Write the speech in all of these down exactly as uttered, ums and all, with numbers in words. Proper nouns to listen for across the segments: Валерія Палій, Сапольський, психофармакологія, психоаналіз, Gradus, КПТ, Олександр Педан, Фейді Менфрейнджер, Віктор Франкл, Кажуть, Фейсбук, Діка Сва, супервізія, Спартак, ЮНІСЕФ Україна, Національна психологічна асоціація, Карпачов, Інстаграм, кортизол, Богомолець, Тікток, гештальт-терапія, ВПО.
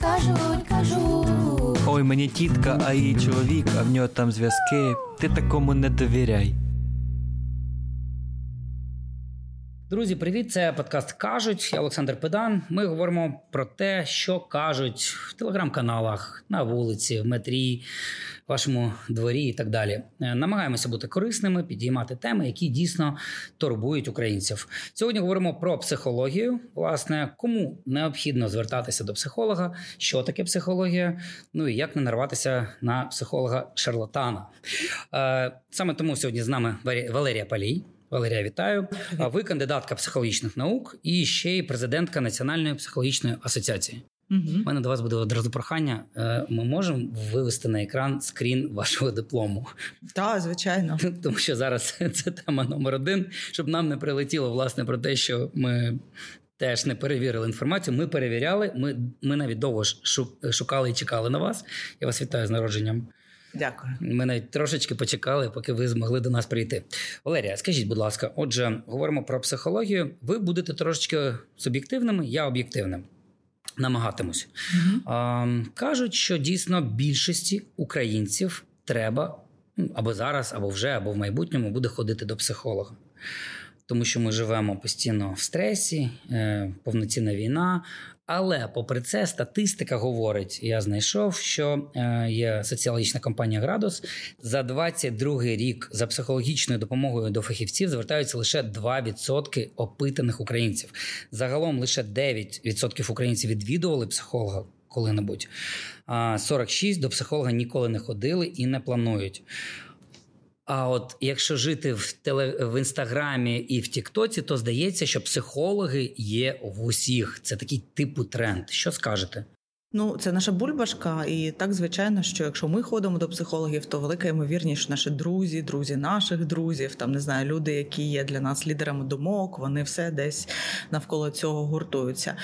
Кажуть, кажуть. Ой, мені тітка, а її чоловік, а в нього там зв'язки. Ти такому не довіряй. Друзі, привіт! Це подкаст «Кажуть». Я Олександр Педан. Ми говоримо про те, що кажуть в телеграм-каналах, на вулиці, в метрі, в вашому дворі і так далі. Намагаємося бути корисними, підіймати теми, які дійсно турбують українців. Сьогодні говоримо про психологію. Власне, кому необхідно звертатися до психолога, що таке психологія, ну і як не нарватися на психолога-шарлатана. Саме тому сьогодні з нами Валерія Палій. Валерія, вітаю. Ви кандидатка психологічних наук і ще й президентка Національної психологічної асоціації. Угу. У мене до вас буде одразу прохання. Ми можемо вивести на екран скрін вашого диплому? Так, звичайно. Тому що зараз це тема номер один, щоб нам не прилетіло, власне, про те, що ми теж не перевірили інформацію. Ми перевіряли, ми, ми навіть довго шукали і чекали на вас. Я вас вітаю з народженням. Дякую. Ми навіть трошечки почекали, поки ви змогли до нас прийти. Валерія, скажіть, будь ласка, отже, говоримо про психологію. Ви будете трошечки суб'єктивними, я об'єктивним. Намагатимусь. Mm-hmm. Кажуть, що дійсно більшості українців треба або зараз, або вже, або в майбутньому буде ходити до психолога. Тому що ми живемо постійно в стресі, повноцінна війна. Але, попри це, статистика говорить, я знайшов, що є соціологічна компанія Gradus, за двадцять другий рік за психологічною допомогою до фахівців звертаються лише два відсотки опитаних українців. Загалом лише дев'ять відсотків українців відвідували психолога коли-небудь. сорок шість відсотків до психолога ніколи не ходили і не планують. А от якщо жити в теле в інстаграмі і в тіктоці, то здається, що психологи є в усіх. Це такий типу тренд. Що скажете? Ну, це наша бульбашка, і так, звичайно, що якщо ми ходимо до психологів, то велика ймовірність, що наші друзі, друзі наших друзів, там, не знаю, люди, які є для нас лідерами думок, вони все десь навколо цього гуртуються.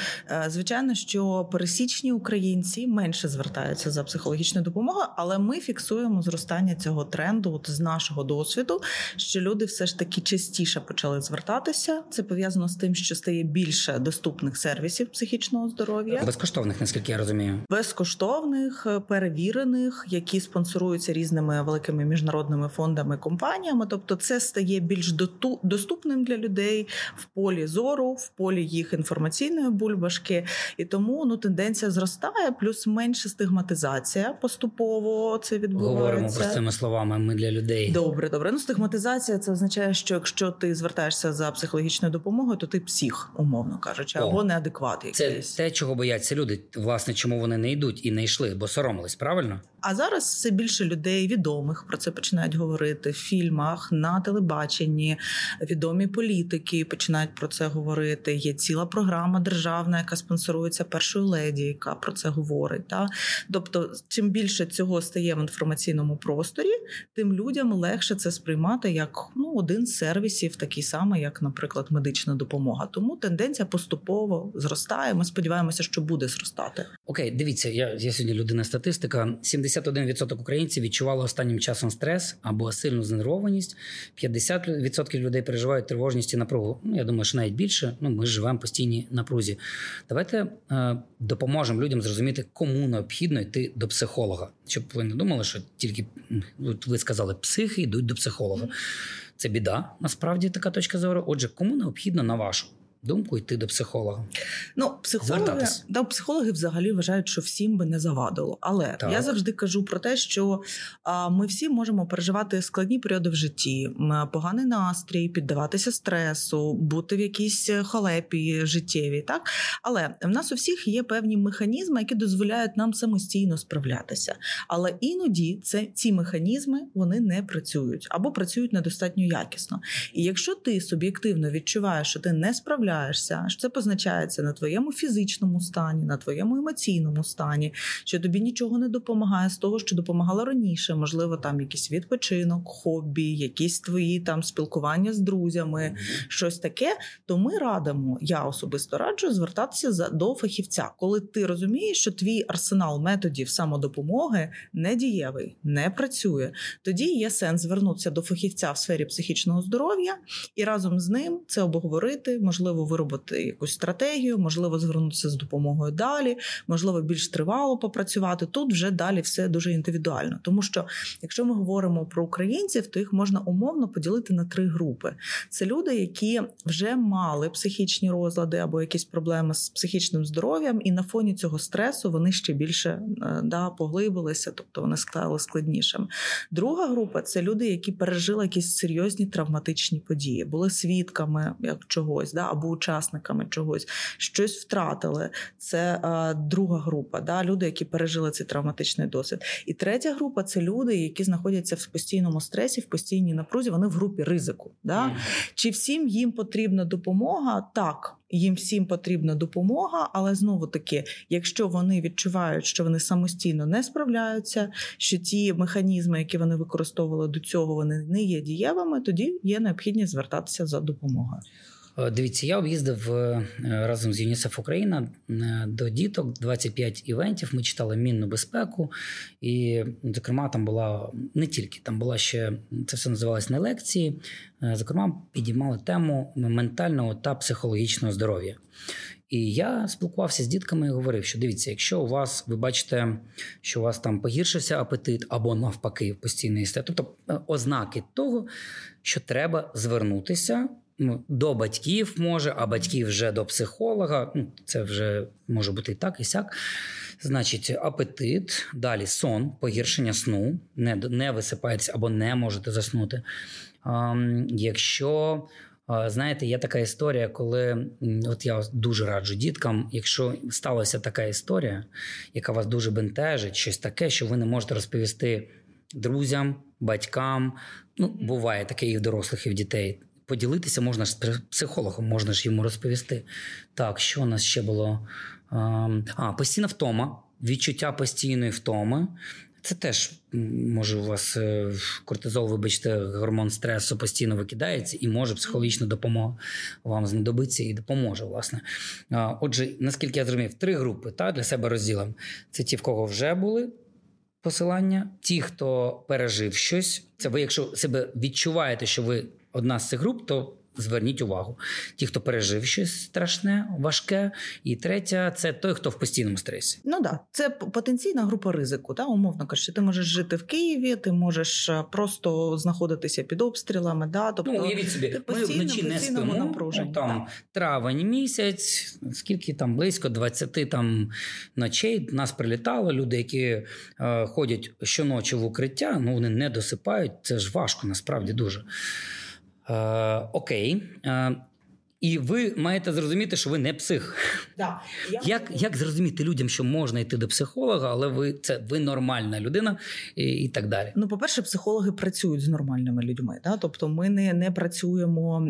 Звичайно, що пересічні українці менше звертаються за психологічною допомогою, але ми фіксуємо зростання цього тренду от з нашого досвіду, що люди все ж таки частіше почали звертатися. Це пов'язано з тим, що стає більше доступних сервісів психічного здоров'я. Безкоштовних, наскільки я розумію. Безкоштовних, перевірених, які спонсоруються різними великими міжнародними фондами, компаніями. Тобто це стає більш доступним для людей в полі зору, в полі їх інформаційної бульбашки. І тому ну, тенденція зростає, плюс менше стигматизація поступово це відбувається. Говоримо простими словами, ми для людей. Добре, добре. Ну, стигматизація – це означає, що якщо ти звертаєшся за психологічною допомогою, то ти псих, умовно кажучи, або О, неадекват якийсь. Це те, чого бояться люди, власне, чому вони не йдуть і не йшли, бо соромились, правильно? А зараз все більше людей відомих про це починають говорити в фільмах, на телебаченні, відомі політики починають про це говорити. Є ціла програма державна, яка спонсорується першою леді, яка про це говорить. Та? Тобто, чим більше цього стає в інформаційному просторі, тим людям легше це сприймати як ну, один з сервісів, такий самий, як, наприклад, медична допомога. Тому тенденція поступово зростає. Ми сподіваємося, що буде зростати. Окей, дивіться, я, я сьогодні людина-статистика. сімдесят один відсоток українців відчували останнім часом стрес або сильну знервованість. п'ятдесят відсотків людей переживають тривожність і напругу. Ну, я думаю, що навіть більше. Ну, ми живемо в постійній напрузі. Давайте е, допоможемо людям зрозуміти, кому необхідно йти до психолога. Щоб ви не думали, що тільки, ви сказали, психи йдуть до психолога. Це біда, насправді, така точка зору. Отже, кому необхідно, на вашу думку, йти до психолога? Ну, психологи, да, психологи взагалі вважають, що всім би не завадило. Але так, я завжди кажу про те, що а, ми всі можемо переживати складні періоди в житті, поганий настрій, піддаватися стресу, бути в якійсь халепі життєвій, так? Але в нас у всіх є певні механізми, які дозволяють нам самостійно справлятися. Але іноді це, ці механізми, вони не працюють або працюють недостатньо якісно. І якщо ти суб'єктивно відчуваєш, що ти не справляєшся, що це позначається на твоєму фізичному стані, на твоєму емоційному стані, що тобі нічого не допомагає з того, що допомагало раніше, можливо, там якийсь відпочинок, хобі, якісь твої там спілкування з друзями, mm-hmm. щось таке, то ми радимо, я особисто раджу звертатися за, до фахівця, коли ти розумієш, що твій арсенал методів самодопомоги недієвий, не працює, тоді є сенс звернутися до фахівця в сфері психічного здоров'я і разом з ним це обговорити, можливо, можливо, виробити якусь стратегію, можливо, звернутися з допомогою далі, можливо, більш тривало попрацювати. Тут вже далі все дуже індивідуально. Тому що, якщо ми говоримо про українців, то їх можна умовно поділити на три групи. Це люди, які вже мали психічні розлади або якісь проблеми з психічним здоров'ям, і на фоні цього стресу вони ще більше да, поглибилися, тобто вони стали складнішими. Друга група – це люди, які пережили якісь серйозні травматичні події, були свідками як чогось, да, або учасниками чогось, щось втратили. Це е, друга група, да, люди, які пережили цей травматичний досвід. І третя група – це люди, які знаходяться в постійному стресі, в постійній напрузі, вони в групі ризику. Да? Mm. Чи всім їм потрібна допомога? Так. Їм всім потрібна допомога, але знову-таки, якщо вони відчувають, що вони самостійно не справляються, що ті механізми, які вони використовували до цього, вони не є дієвими, тоді є необхідність звертатися за допомогою. Дивіться, я об'їздив разом з ЮНІСЕФ Україна до діток двадцять п'ять івентів. Ми читали мінну безпеку, і, зокрема, там була не тільки, там була ще, це все називалось не лекції, зокрема, підіймали тему ментального та психологічного здоров'я. І я спілкувався з дітками і говорив, що дивіться, якщо у вас, ви бачите, що у вас там погіршився апетит або навпаки постійний стрес, тобто ознаки того, що треба звернутися до батьків, може, а батьків вже до психолога, це вже може бути і так, і сяк. Значить, апетит, далі сон, погіршення сну, не, не висипаєтесь або не можете заснути. Якщо, знаєте, є така історія, коли, от я дуже раджу діткам, якщо сталася така історія, яка вас дуже бентежить, щось таке, що ви не можете розповісти друзям, батькам, ну, буває таке і в дорослих, і в дітей, поділитися можна з психологом, можна ж йому розповісти. Так, що у нас ще було? А, постійна втома, відчуття постійної втоми. Це теж, може, у вас кортизол, вибачте, гормон стресу постійно викидається і може психологічна допомога вам знадобиться і допоможе, власне. Отже, наскільки я зрозумів, три групи та, для себе розділив. Це ті, в кого вже були посилання, ті, хто пережив щось. Це ви, якщо себе відчуваєте, що ви одна з цих груп, то зверніть увагу. Ті, хто пережив щось страшне, важке. І третя – це той, хто в постійному стресі. Ну так, да. Це потенційна група ризику. Та? Умовно кажучи, ти можеш жити в Києві, ти можеш просто знаходитися під обстрілами. Да? Тобто, ну, уявіть собі, ми вночі не спимо, ну, там, травень місяць, скільки там, близько двадцять там, ночей нас прилітало. Люди, які е, ходять щоночі в укриття, ну, вони не досипають. Це ж важко, насправді, дуже. Е, окей. Е, і ви маєте зрозуміти, що ви не псих. Да. Я... Як, як зрозуміти людям, що можна йти до психолога, але ви, це, ви нормальна людина і, і так далі? Ну, по-перше, психологи працюють з нормальними людьми. Да? Тобто ми не, не працюємо,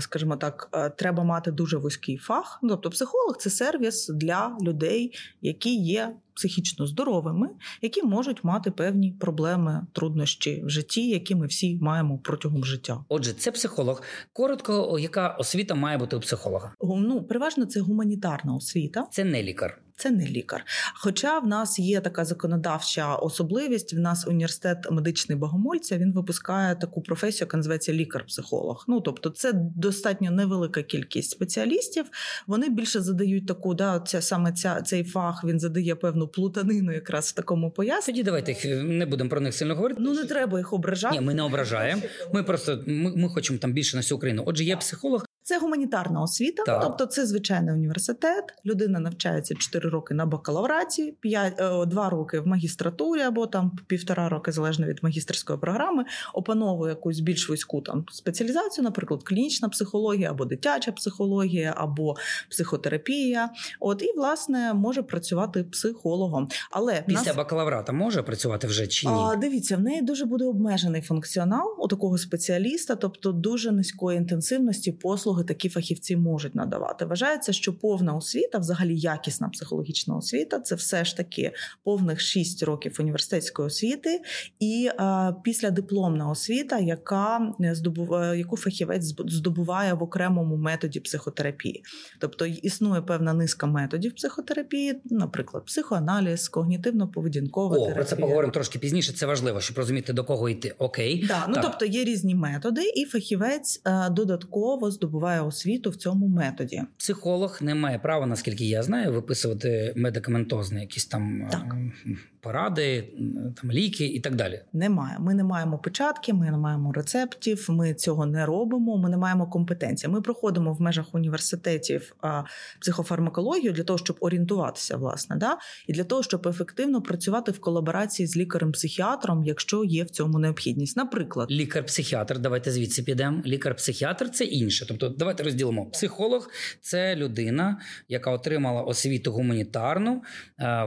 скажімо так, треба мати дуже вузький фах. Тобто психолог – це сервіс для людей, які є психічно здоровими, які можуть мати певні проблеми, труднощі в житті, які ми всі маємо протягом життя. Отже, це психолог. Коротко, яка освіта має бути у психолога? Ну, переважно це гуманітарна освіта. Це не лікар. Це не лікар. Хоча в нас є така законодавча особливість, в нас університет медичний Богомольця, він випускає таку професію, яка називається лікар-психолог. Ну, тобто це достатньо невелика кількість спеціалістів, вони більше задають таку, да, ця, саме ця, цей фах, він задає певну плутанину якраз в такому поясненні. Тоді давайте їх, не будемо про них сильно говорити. Ну, не треба їх ображати. Ні, ми не ображаємо. Ми просто, ми, ми хочемо там більше на всю Україну. Отже, є психолог. Це гуманітарна освіта, так. Тобто це звичайний університет, людина навчається чотири роки на бакалавраті, два роки в магістратурі або там півтора роки, залежно від магістерської програми, опановує якусь більш вузьку там спеціалізацію, наприклад, клінічна психологія або дитяча психологія, або психотерапія. От, і, власне, може працювати психологом. Але після нас... бакалаврата може працювати вже чи ні? А, дивіться, в неї дуже буде обмежений функціонал у такого спеціаліста, тобто дуже низької інтенсивності послуг такі фахівці можуть надавати. Вважається, що повна освіта, взагалі якісна психологічна освіта, це все ж таки повних шість років університетської освіти і е, післядипломна освіта, яка здобуває, яку фахівець здобуває в окремому методі психотерапії. Тобто існує певна низка методів психотерапії, наприклад, психоаналіз, когнітивно-поведінкова О, терапія. О, про це поговоримо трошки пізніше, це важливо, щоб розуміти, до кого йти. Окей. Да, ну, так. Тобто є різні методи, і фахівець е, додатково здобуває здобуває освіту в цьому методі. Психолог не має права, наскільки я знаю, виписувати медикаментозні якісь там так. поради, там ліки і так далі. Немає. Ми не маємо печатки, ми не маємо рецептів, ми цього не робимо, ми не маємо компетенції. Ми проходимо в межах університетів психофармакологію для того, щоб орієнтуватися, власне, да? І для того, щоб ефективно працювати в колаборації з лікарем-психіатром, якщо є в цьому необхідність. Наприклад, лікар-психіатр, давайте звідси підемо. Лікар-психіатр – це інше. Тобто, давайте розділимо. Психолог – це людина, яка отримала освіту гуманітарну,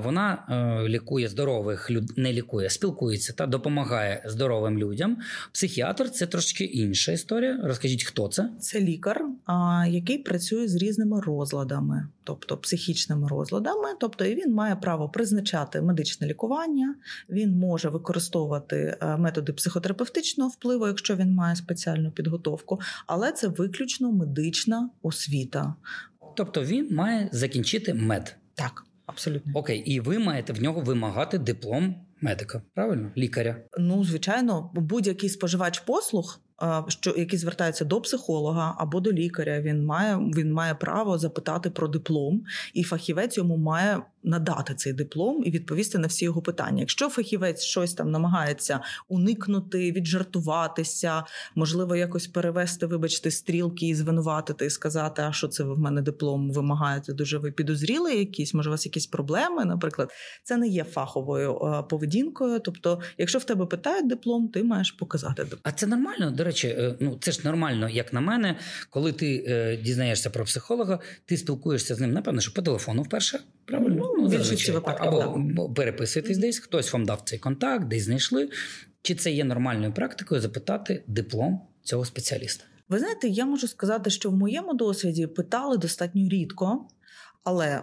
вона лікує здорових, не лікує, спілкується та допомагає здоровим людям. Психіатр – це трошки інша історія. Розкажіть, хто це? Це лікар, який працює з різними розладами, тобто психічними розладами. Тобто, і він має право призначати медичне лікування, він може використовувати методи психотерапевтичного впливу, якщо він має спеціальну підготовку, але це виключно медична освіта. Тобто він має закінчити мед? Так, абсолютно. Окей, і ви маєте в нього вимагати диплом медика, правильно? Лікаря? Ну, звичайно, будь-який споживач послуг, що які звертаються до психолога або до лікаря, він має він має право запитати про диплом, і фахівець йому має надати цей диплом і відповісти на всі його питання. Якщо фахівець щось там намагається уникнути, віджартуватися, можливо, якось перевести, вибачте, стрілки і звинуватити, і сказати, а що це ви в мене диплом вимагаєте, дуже ви підозріли якісь, може у вас якісь проблеми, наприклад. Це не є фаховою поведінкою, тобто, якщо в тебе питають диплом, ти маєш показати диплом. А це нормально, до речі, ну, це ж нормально, як на мене, коли ти е, дізнаєшся про психолога, ти спілкуєшся з ним, напевно, що по телефону вперше, правильно? Ну, більшості випадків, або так. Переписуєтесь десь, хтось вам дав цей контакт, десь знайшли. Чи це є нормальною практикою запитати диплом цього спеціаліста? Ви знаєте, я можу сказати, що в моєму досвіді питали достатньо рідко. Але,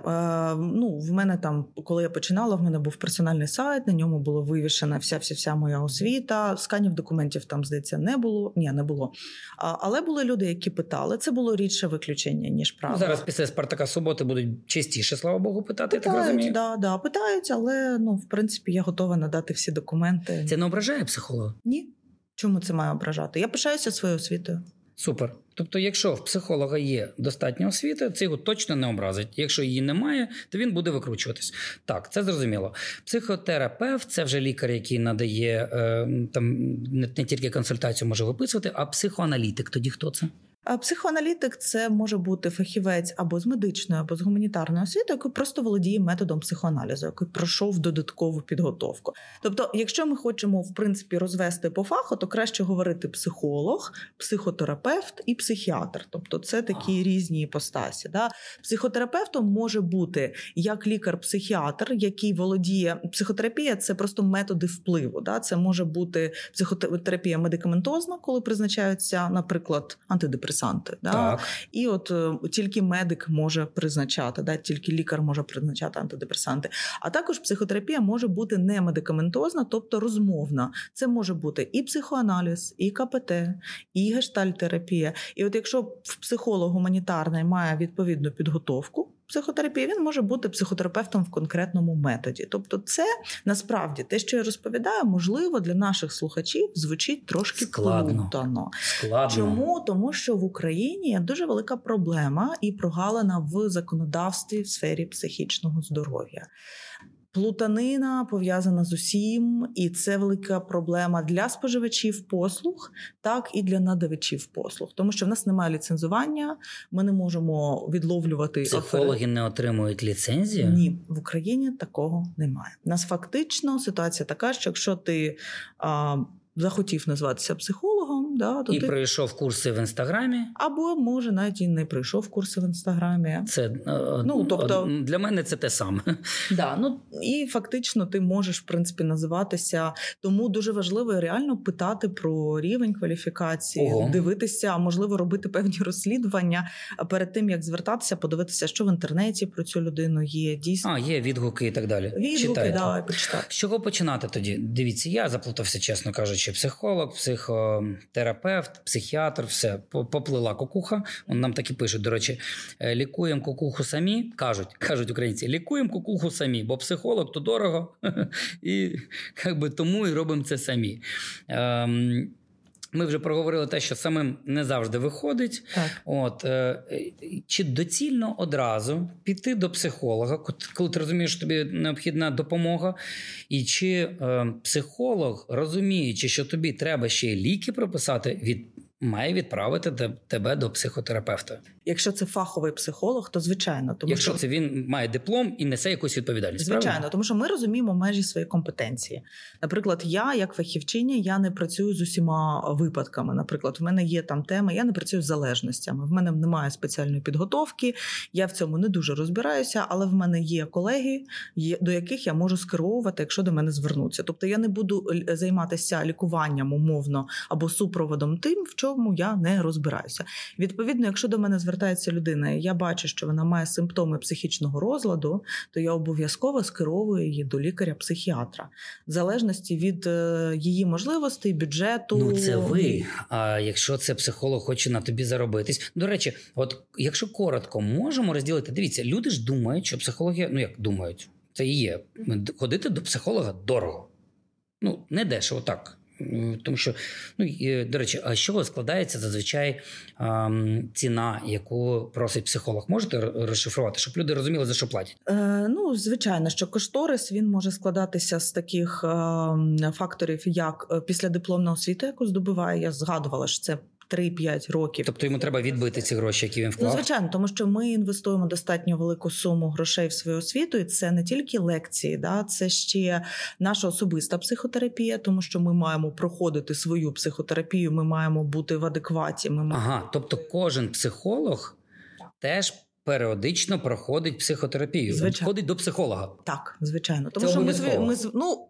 ну, в мене там, коли я починала, в мене був персональний сайт, на ньому була вивішена вся-вся-вся моя освіта, сканів документів там, здається, не було. Ні, не було. Але були люди, які питали. Це було рідше виключення, ніж правило. Зараз після «Спартака» суботи будуть частіше, слава Богу, питати, питають, я так розумію? Да, да, питають, але, ну, в принципі, я готова надати всі документи. Це не ображає психолога? Ні. Чому це має ображати? Я пишаюся своєю освітою. Супер. Тобто, якщо в психолога є достатньо освіти, це його точно не образить. Якщо її немає, то він буде викручуватись. Так, це зрозуміло. Психотерапевт – це вже лікар, який надає, там не тільки консультацію може виписувати, а психоаналітик тоді хто це? Психоаналітик – це може бути фахівець або з медичної, або з гуманітарної освіти, який просто володіє методом психоаналізу, який пройшов додаткову підготовку. Тобто, якщо ми хочемо, в принципі, розвести по фаху, то краще говорити психолог, психотерапевт і психіатр. Тобто, це такі різні іпостасі. Да? Психотерапевтом може бути як лікар-психіатр, який володіє… Психотерапія – це просто методи впливу. Да? Це може бути психотерапія медикаментозна, коли призначаються, наприклад, антидепресанти. Да? І от тільки медик може призначати, да? Тільки лікар може призначати антидепресанти. А також психотерапія може бути не медикаментозна, тобто розмовна. Це може бути і психоаналіз, і ка пе те, і гештальтерапія. І от якщо психолог гуманітарний має відповідну підготовку, психотерапії, він може бути психотерапевтом в конкретному методі. Тобто це, насправді, те, що я розповідаю, можливо, для наших слухачів звучить трошки плутано. Складно. Чому? Тому що в Україні є дуже велика проблема і прогалина в законодавстві в сфері психічного здоров'я. Плутанина пов'язана з усім, і це велика проблема для споживачів послуг, так і для надавачів послуг. Тому що в нас немає ліцензування, ми не можемо відловлювати… Психологи опери. Не отримують ліцензію? Ні, в Україні такого немає. У нас фактично ситуація така, що якщо ти… А, захотів назватися психологом, да, то і ти... пройшов курси в Інстаграмі. Або, може, навіть і не пройшов курси в Інстаграмі. Це, ну, тобто... Для мене це те саме. Да, ну, і фактично ти можеш, в принципі, називатися. Тому дуже важливо реально питати про рівень кваліфікації, Ого. Дивитися, можливо, робити певні розслідування перед тим, як звертатися, подивитися, що в інтернеті про цю людину є. Дійсно. А, є відгуки і так далі. Відгуки, да, почитати. З чого починати тоді? Дивіться, я заплутався, чесно кажучи. Психолог, психотерапевт, психіатр, все, поплила кукуха. Нам так і пишуть, до речі, лікуємо кукуху самі, кажуть, кажуть українці, лікуємо кукуху самі, бо психолог то дорого, і якби тому і робимо це самі. Ми вже проговорили те, що самим не завжди виходить. От, чи доцільно одразу піти до психолога, коли ти розумієш, що тобі необхідна допомога, і чи психолог, розуміючи, що тобі треба ще ліки прописати, від має відправити тебе до психотерапевта. Якщо це фаховий психолог, то звичайно. Тому Якщо що... це він має диплом і несе якусь відповідальність. Звичайно, правильно? Тому що ми розуміємо межі своєї компетенції. Наприклад, я, як фахівчиня, я не працюю з усіма випадками. Наприклад, в мене є там теми, я не працюю з залежностями, в мене немає спеціальної підготовки, я в цьому не дуже розбираюся, але в мене є колеги, до яких я можу скеровувати, якщо до мене звернуться. Тобто я не буду займатися лікуванням умовно або супроводом тим, в чому я не розбираюся. Відповідно, якщо до мене звертається людина, і я бачу, що вона має симптоми психічного розладу, то я обов'язково скеровую її до лікаря-психіатра. В залежності від її можливостей, бюджету. Ну, це ви. А якщо це психолог хоче на тобі заробитись. До речі, от якщо коротко, можемо розділити. Дивіться, люди ж думають, що психологія, ну як думають, це і є. Ходити до психолога дорого. Ну, не дешево, так. Тому що, ну, до речі, а з чого складається зазвичай ем, ціна, яку просить психолог? Можете розшифрувати, щоб люди розуміли, за що платять? Е, ну, звичайно, що кошторис, він може складатися з таких е, факторів, як післядипломна освіта, яку здобуває. Я згадувала, що це три-п'ять років. Тобто йому треба відбити ці гроші, які він вклав? Ну, звичайно, тому що ми інвестуємо достатньо велику суму грошей в свою освіту, і це не тільки лекції, да, це ще наша особиста психотерапія, тому що ми маємо проходити свою психотерапію, ми маємо бути в адекваті. Ми маємо... Ага, тобто кожен психолог теж періодично проходить психотерапію. Звичайно. Ходить до психолога. Так, звичайно. Тому це що ми, ми ну,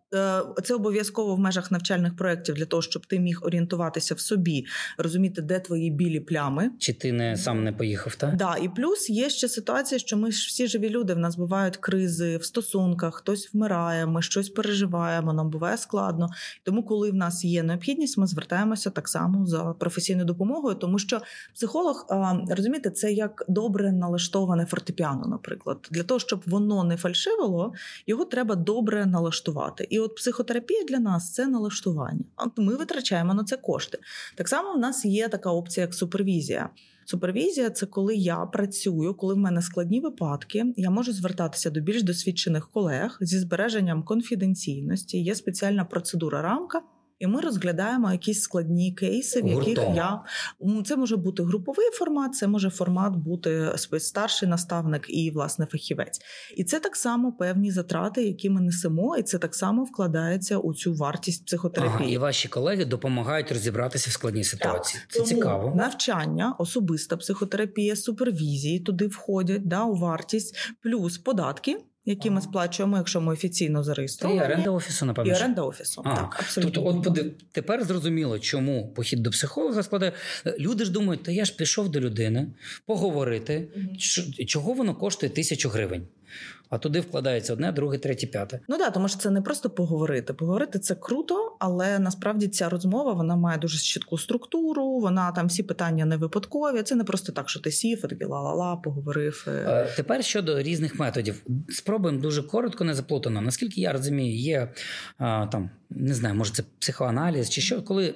це обов'язково в межах навчальних проєктів для того, щоб ти міг орієнтуватися в собі, розуміти, де твої білі плями. Чи ти не сам не поїхав, так? Да, і плюс є ще ситуація, що ми ж всі живі люди, в нас бувають кризи в стосунках, хтось вмирає, ми щось переживаємо, нам буває складно. Тому коли в нас є необхідність, ми звертаємося так само за професійною допомогою, тому що психолог, розумієте, це як добре налаштований налаштоване фортепіано, наприклад. Для того, щоб воно не фальшивило, його треба добре налаштувати. І от психотерапія для нас – це налаштування. От ми витрачаємо на це кошти. Так само в нас є така опція, як супервізія. Супервізія – це коли я працюю, коли в мене складні випадки, я можу звертатися до більш досвідчених колег зі збереженням конфіденційності. Є спеціальна процедура рамка, і ми розглядаємо якісь складні кейси, в яких Гуртом. я... Це може бути груповий формат, це може формат бути старший наставник і, власне, фахівець. І це так само певні затрати, які ми несемо, і це так само вкладається у цю вартість психотерапії. Ага, і ваші колеги допомагають розібратися в складній ситуації. Так. Це Тому цікаво. Навчання, особиста психотерапія, супервізії туди входять, да, у вартість, плюс податки, які ми сплачуємо, якщо ми офіційно зареєстровані. І оренда офісу, напевно. І оренда офісу, а, так, абсолютно. Тобто, от тепер зрозуміло, чому похід до психолога складає. Люди ж думають, та я ж пішов до людини поговорити, mm-hmm. чого воно коштує тисячу гривень. А туди вкладається одне, друге, третє, п'яте. Ну да, тому що це не просто поговорити. Поговорити – це круто, але насправді ця розмова, вона має дуже чітку структуру, вона там всі питання не випадкові. Це не просто так, що ти сів, і ла-ла-ла, поговорив. Тепер щодо різних методів. Спробуємо дуже коротко, не заплутано. Наскільки я розумію, є там, не знаю, може це психоаналіз чи що, коли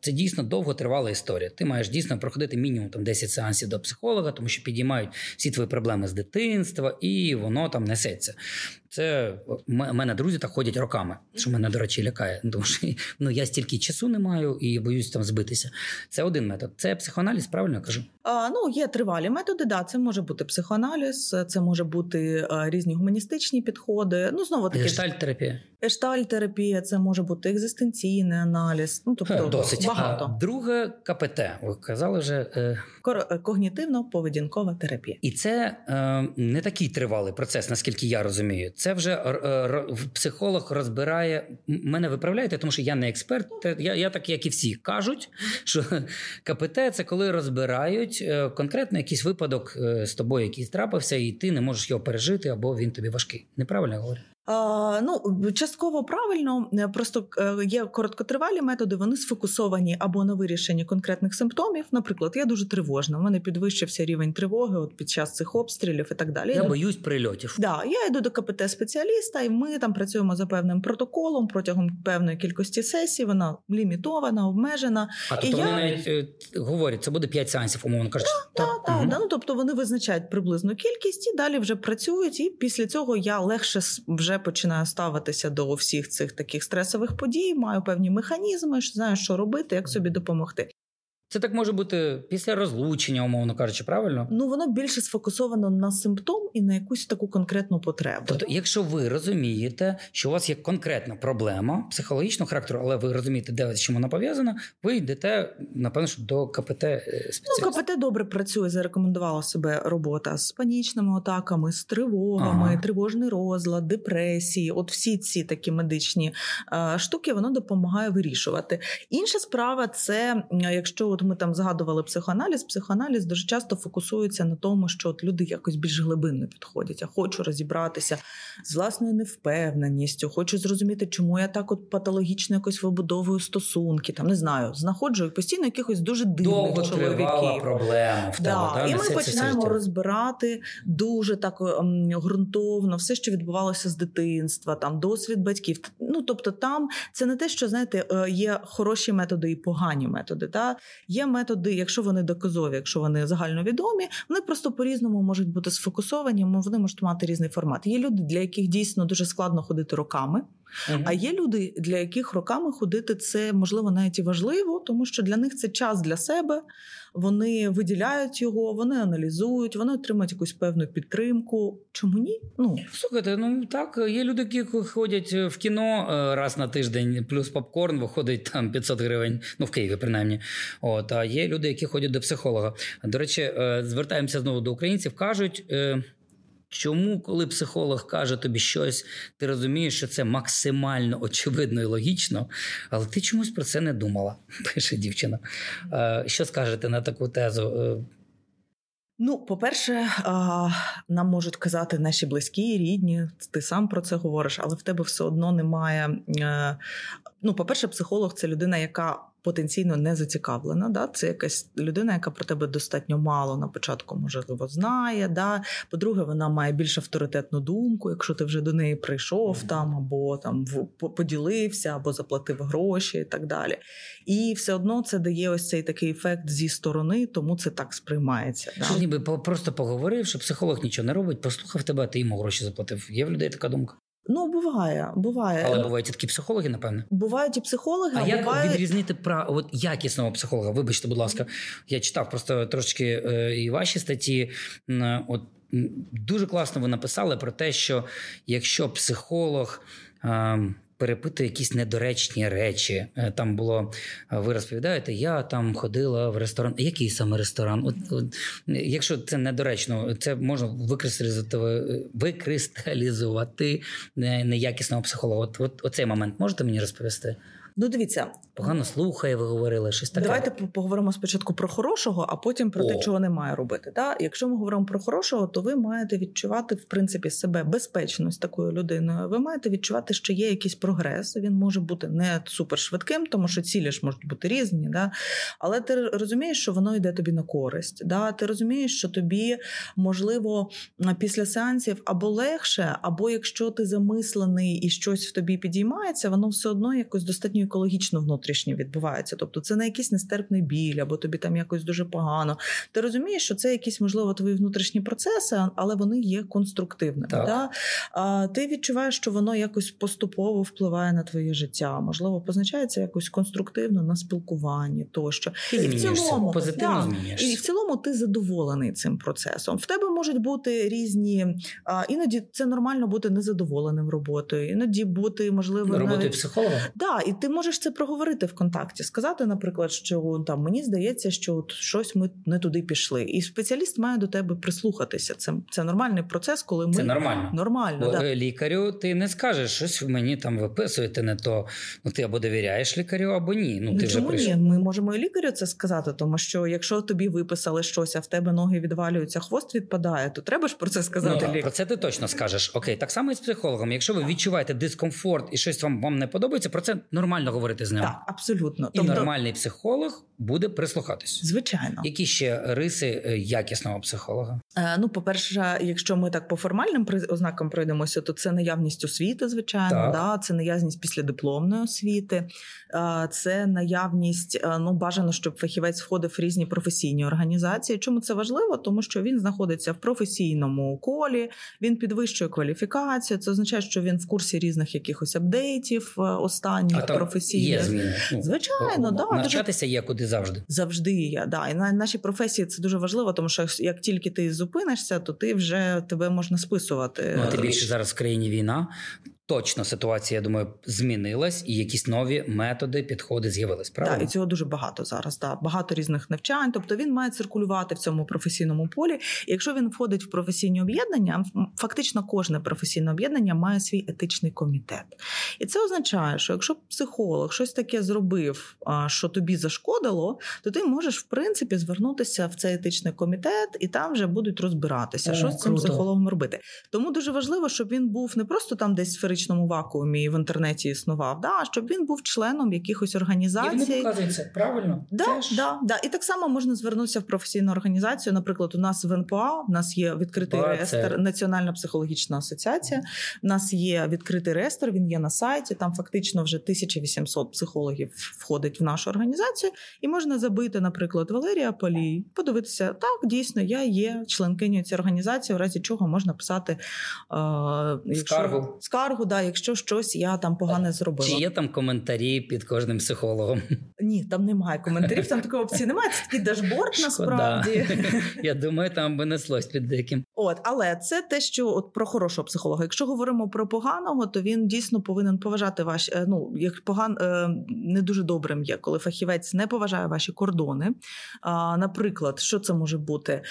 це дійсно довготривала історія. Ти маєш дійсно проходити мінімум там десять сеансів до психолога, тому що підіймають всі твої проблеми з дитинства, і воно там несеться. Це в мене друзі так ходять роками, що мене, до речі, лякає. Тому що ну, я стільки часу не маю і боюсь там збитися. Це один метод. Це психоаналіз, правильно я кажу? А, ну, є тривалі методи, да, це може бути психоаналіз, це може бути а, різні гуманістичні підходи. Ну, знову таки... Гештальт-терапія. Гештальт-терапія, це може бути екзистенційний аналіз. Ну, тобто, досить. Багато. А, друге КПТ, ви казали вже... Е... Когнітивно-поведінкова терапія. І це е, не такий тривалий процес, наскільки я розумію. Це вже психолог розбирає, мене виправляєте, тому що я не експерт, я, я так, як і всі, кажуть, що КПТ – це коли розбирають конкретно якийсь випадок з тобою, який трапився, і ти не можеш його пережити, або він тобі важкий. Неправильно я говорю? Ну, частково правильно, просто є короткотривалі методи, вони сфокусовані або на вирішенні конкретних симптомів. Наприклад, я дуже тривожна, в мене підвищився рівень тривоги от під час цих обстрілів і так далі. Я боюсь прильотів. Да, я йду до КПТ-спеціаліста, і ми там працюємо за певним протоколом протягом певної кількості сесій, вона лімітована, обмежена. А тобто я... вони навіть говорять, це буде п'ять сеансів, умовно кажучи. Да, так, да, угу. да, ну, тобто вони визначають приблизну кількість і далі вже працюють, і після цього я легше вже починаю ставитися до всіх цих таких стресових подій, маю певні механізми, знаю, що робити, як собі допомогти. Це так може бути після розлучення, умовно кажучи, правильно? Ну, воно більше сфокусовано на симптом і на якусь таку конкретну потребу. Тобто, якщо ви розумієте, що у вас є конкретна проблема психологічного характеру, але ви розумієте, де з чим вона пов'язана, ви йдете, напевно, до КПТ-спеціаліста. Ну, КПТ добре працює, зарекомендувала себе робота з панічними атаками, з тривогами, ага. тривожний розлад, депресії. От всі ці такі медичні е, штуки, воно допомагає вирішувати. Інша справа – це, якщо ми там згадували психоаналіз. Психоаналіз дуже часто фокусується на тому, що от люди якось більш глибинно підходять. Я хочу розібратися з власною невпевненістю, хочу зрозуміти, чому я так от патологічно якось вибудовую стосунки. Там, не знаю, знаходжу постійно якихось дуже дивних довго чоловіків. Проблема в да. Тому, да? І ми починаємо розбирати дуже так ґрунтовно все, що відбувалося з дитинства, там досвід батьків. Ну, тобто там це не те, що, знаєте, є хороші методи і погані методи, та? Є методи, якщо вони доказові, якщо вони загальновідомі, вони просто по-різному можуть бути сфокусовані, вони можуть мати різний формат. Є люди, для яких дійсно дуже складно ходити роками, угу. а є люди, для яких роками ходити це, можливо, навіть і важливо, тому що для них це час для себе, вони виділяють його, вони аналізують, вони отримують якусь певну підтримку. Чому ні? Ну, слухайте, ну так, є люди, які ходять в кіно раз на тиждень, плюс попкорн, виходить там п'ятсот гривень, ну в Києві принаймні. От, а є люди, які ходять до психолога. До речі, звертаємося знову до українців. Кажуть, чому, коли психолог каже тобі щось, ти розумієш, що це максимально очевидно і логічно, але ти чомусь про це не думала, пише дівчина. Що скажете на таку тезу? Ну, по-перше, нам можуть казати наші близькі, рідні, ти сам про це говориш, але в тебе все одно немає... Ну, по-перше, психолог – це людина, яка потенційно не зацікавлена, да? Це якась людина, яка про тебе достатньо мало на початку, можливо, знає, да? По-друге, вона має більш авторитетну думку, якщо ти вже до неї прийшов mm-hmm. там, або там, поділився, або заплатив гроші і так далі. І все одно це дає ось цей такий ефект зі сторони, тому це так сприймається. Що да? Ніби просто поговорив, що психолог нічого не робить, послухав тебе, а ти йому гроші заплатив. Є в людей така думка? Ну, буває, буває. Але бувають і такі психологи, напевно? Бувають і психологи, а, а як буває... відрізнити про... от якісного психолога? Вибачте, будь ласка. Я читав просто трошечки і ваші статті. От дуже класно ви написали про те, що якщо психолог... перепитує якісь недоречні речі. Там було, ви розповідаєте, я там ходила в ресторан. Який саме ресторан? От, от, якщо це недоречно, це можна викристалізувати, викристалізувати неякісного психолога. От, от, оцей момент можете мені розповісти? Ну, дивіться. Погано слухає, ви говорили, щось таке. Давайте поговоримо спочатку про хорошого, а потім про О. те, чого не має робити. Так? Якщо ми говоримо про хорошого, то ви маєте відчувати, в принципі, себе безпечно з такою людиною. Ви маєте відчувати, що є якийсь прогрес. Він може бути не супершвидким, тому що цілі ж можуть бути різні. Да? Але ти розумієш, що воно йде тобі на користь. Да? Ти розумієш, що тобі, можливо, після сеансів або легше, або якщо ти замислений і щось в тобі підіймається, воно все одно якось достатньо екологічно внутрішньо відбувається. Тобто це не якийсь нестерпний біль, або тобі там якось дуже погано. Ти розумієш, що це якісь, можливо, твої внутрішні процеси, але вони є конструктивними. Да? А ти відчуваєш, що воно якось поступово впливає на твоє життя. Можливо, позначається якось конструктивно на спілкуванні тощо. Ти і в цілому, позитивно змінюєшся. Да, і в цілому ти задоволений цим процесом. В тебе можуть бути різні... А, іноді це нормально бути незадоволеним роботою, іноді бути, можливо... Роботою навіть... психолога? Да, і ти можеш це проговорити в контакті, сказати, наприклад, що там, мені здається, що от щось ми не туди пішли. І спеціаліст має до тебе прислухатися. Це, це нормальний процес, коли ми... Це нормально. Нормально, да. Лікарю ти не скажеш, щось мені там виписуєте не то. Ну, ти або довіряєш лікарю, або ні. Ну, ти вже прийшов. Ні? Ми можемо і лікарю це сказати, тому що якщо тобі виписали щось, а в тебе ноги відвалюються, хвост відпадає, то треба ж про це сказати. Ну, про це ти точно скажеш. Окей, так само і з психологом. Якщо ви відчуваєте дискомфорт і щось вам, вам не подобається, про це нормально говорити з ним. Так, абсолютно. І тобто... нормальний психолог буде прислухатись. Звичайно. Які ще риси якісного психолога? Е, ну, по-перше, якщо ми так по формальним ознакам пройдемося, то це наявність освіти, звичайно, да? Це наявність післядипломної освіти, е, це наявність, е, ну, бажано, щоб фахівець входив в різні професійні організації. Чому це важливо? Тому що він знаходиться в професійному колі, він підвищує кваліфікацію, це означає, що він в курсі різних якихось апдейтів останніх професійних. Звичайно, да. Навчатися є куди завжди. Завжди є, да. І на нашій професії це дуже важливо, тому що як тільки ти зупинишся, то ти вже тебе можна списувати. Ну, тим більше зараз в країні війна. Точно ситуація, я думаю, змінилась і якісь нові методи, підходи з'явились, правильно? Так, і цього дуже багато зараз, так. Багато різних навчань, тобто він має циркулювати в цьому професійному полі. І якщо він входить в професійні об'єднання, фактично кожне професійне об'єднання має свій етичний комітет. І це означає, що якщо психолог щось таке зробив, що тобі зашкодило, то ти можеш, в принципі, звернутися в цей етичний комітет, і там вже будуть розбиратися, О, що круто. З цим психологом робити. Тому дуже важливо, щоб він був не просто там десь в вакуумі і в інтернеті існував, да, щоб він був членом якихось організацій. І він показується, правильно? Да, да, да. І так само можна звернутися в професійну організацію. Наприклад, у нас в ен пе а, в нас є відкритий Ба, реєстр, це... Національна психологічна асоціація, в нас є відкритий реєстр, він є на сайті, там фактично вже тисяча вісімсот психологів входить в нашу організацію, і можна забити, наприклад, Валерія Палій, подивитися, так, дійсно, я є членкиню цієї організації, в разі чого можна писати е, скаргу. скаргу Да, якщо щось я там погане зробила. Чи є там коментарі під кожним психологом? Ні, там немає коментарів, там такої опції немає. Це такий дашборд, насправді. Я думаю, там би неслось під деяким. От, але це те, що от про хорошого психолога. Якщо говоримо про поганого, то він дійсно повинен поважати ваші, ну, як поган, не дуже добрим є, коли фахівець не поважає ваші кордони. Наприклад, що це може бути?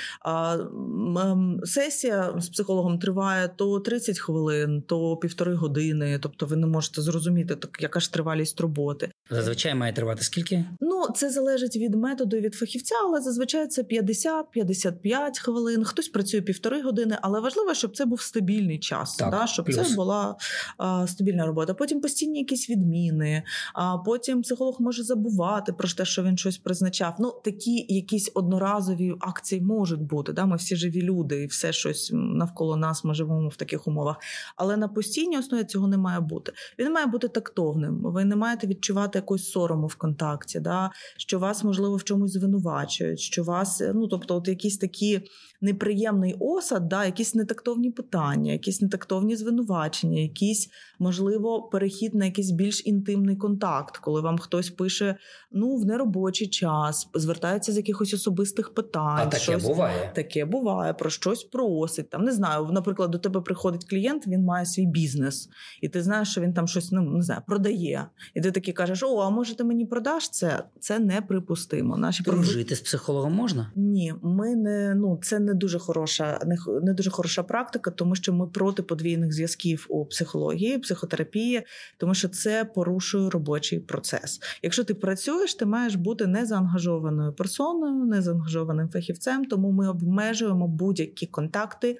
Сесія з психологом триває то тридцять хвилин, то півтори години, тобто ви не можете зрозуміти, так, яка ж тривалість роботи. Зазвичай має тривати скільки? Ну, це залежить від методу і від фахівця, але зазвичай це п'ятдесят - п'ятдесят п'ять хвилин, хтось працює півтори години, але важливо, щоб це був стабільний час, так, да, щоб плюс. Це була а, стабільна робота. Потім постійні якісь відміни, а потім психолог може забувати про те, що він щось призначав. Ну, такі якісь одноразові акції можуть бути, да? Ми всі живі люди і все щось навколо нас, ми живемо в таких умовах, але на постійній основі цього не має бути. Він має бути тактовним, ви не маєте відчувати якусь сорому в контакті, да? Що вас, можливо, в чомусь звинувачують, що вас, ну, тобто, от якісь такі неприємний осад, да, якісь нетактовні питання, якісь нетактовні звинувачення, якісь, можливо, перехід на якийсь більш інтимний контакт, коли вам хтось пише, ну, в неробочий час, звертається з якихось особистих питань. А таке щось, буває. Таке буває, про щось просить. Там, не знаю, наприклад, до тебе приходить клієнт, він має свій бізнес, і ти знаєш, що він там щось, ну, не знаю, продає. І ти таки кажеш, о, а може ти мені продаш це? Це неприпустимо. Наші Дружити профі... з психологом можна? Ні, ми не, ну, це не Не дуже хороша, не, не дуже хороша практика, тому що ми проти подвійних зв'язків у психології, психотерапії, тому що це порушує робочий процес. Якщо ти працюєш, ти маєш бути незаангажованою персоною, незаангажованим фахівцем, тому ми обмежуємо будь-які контакти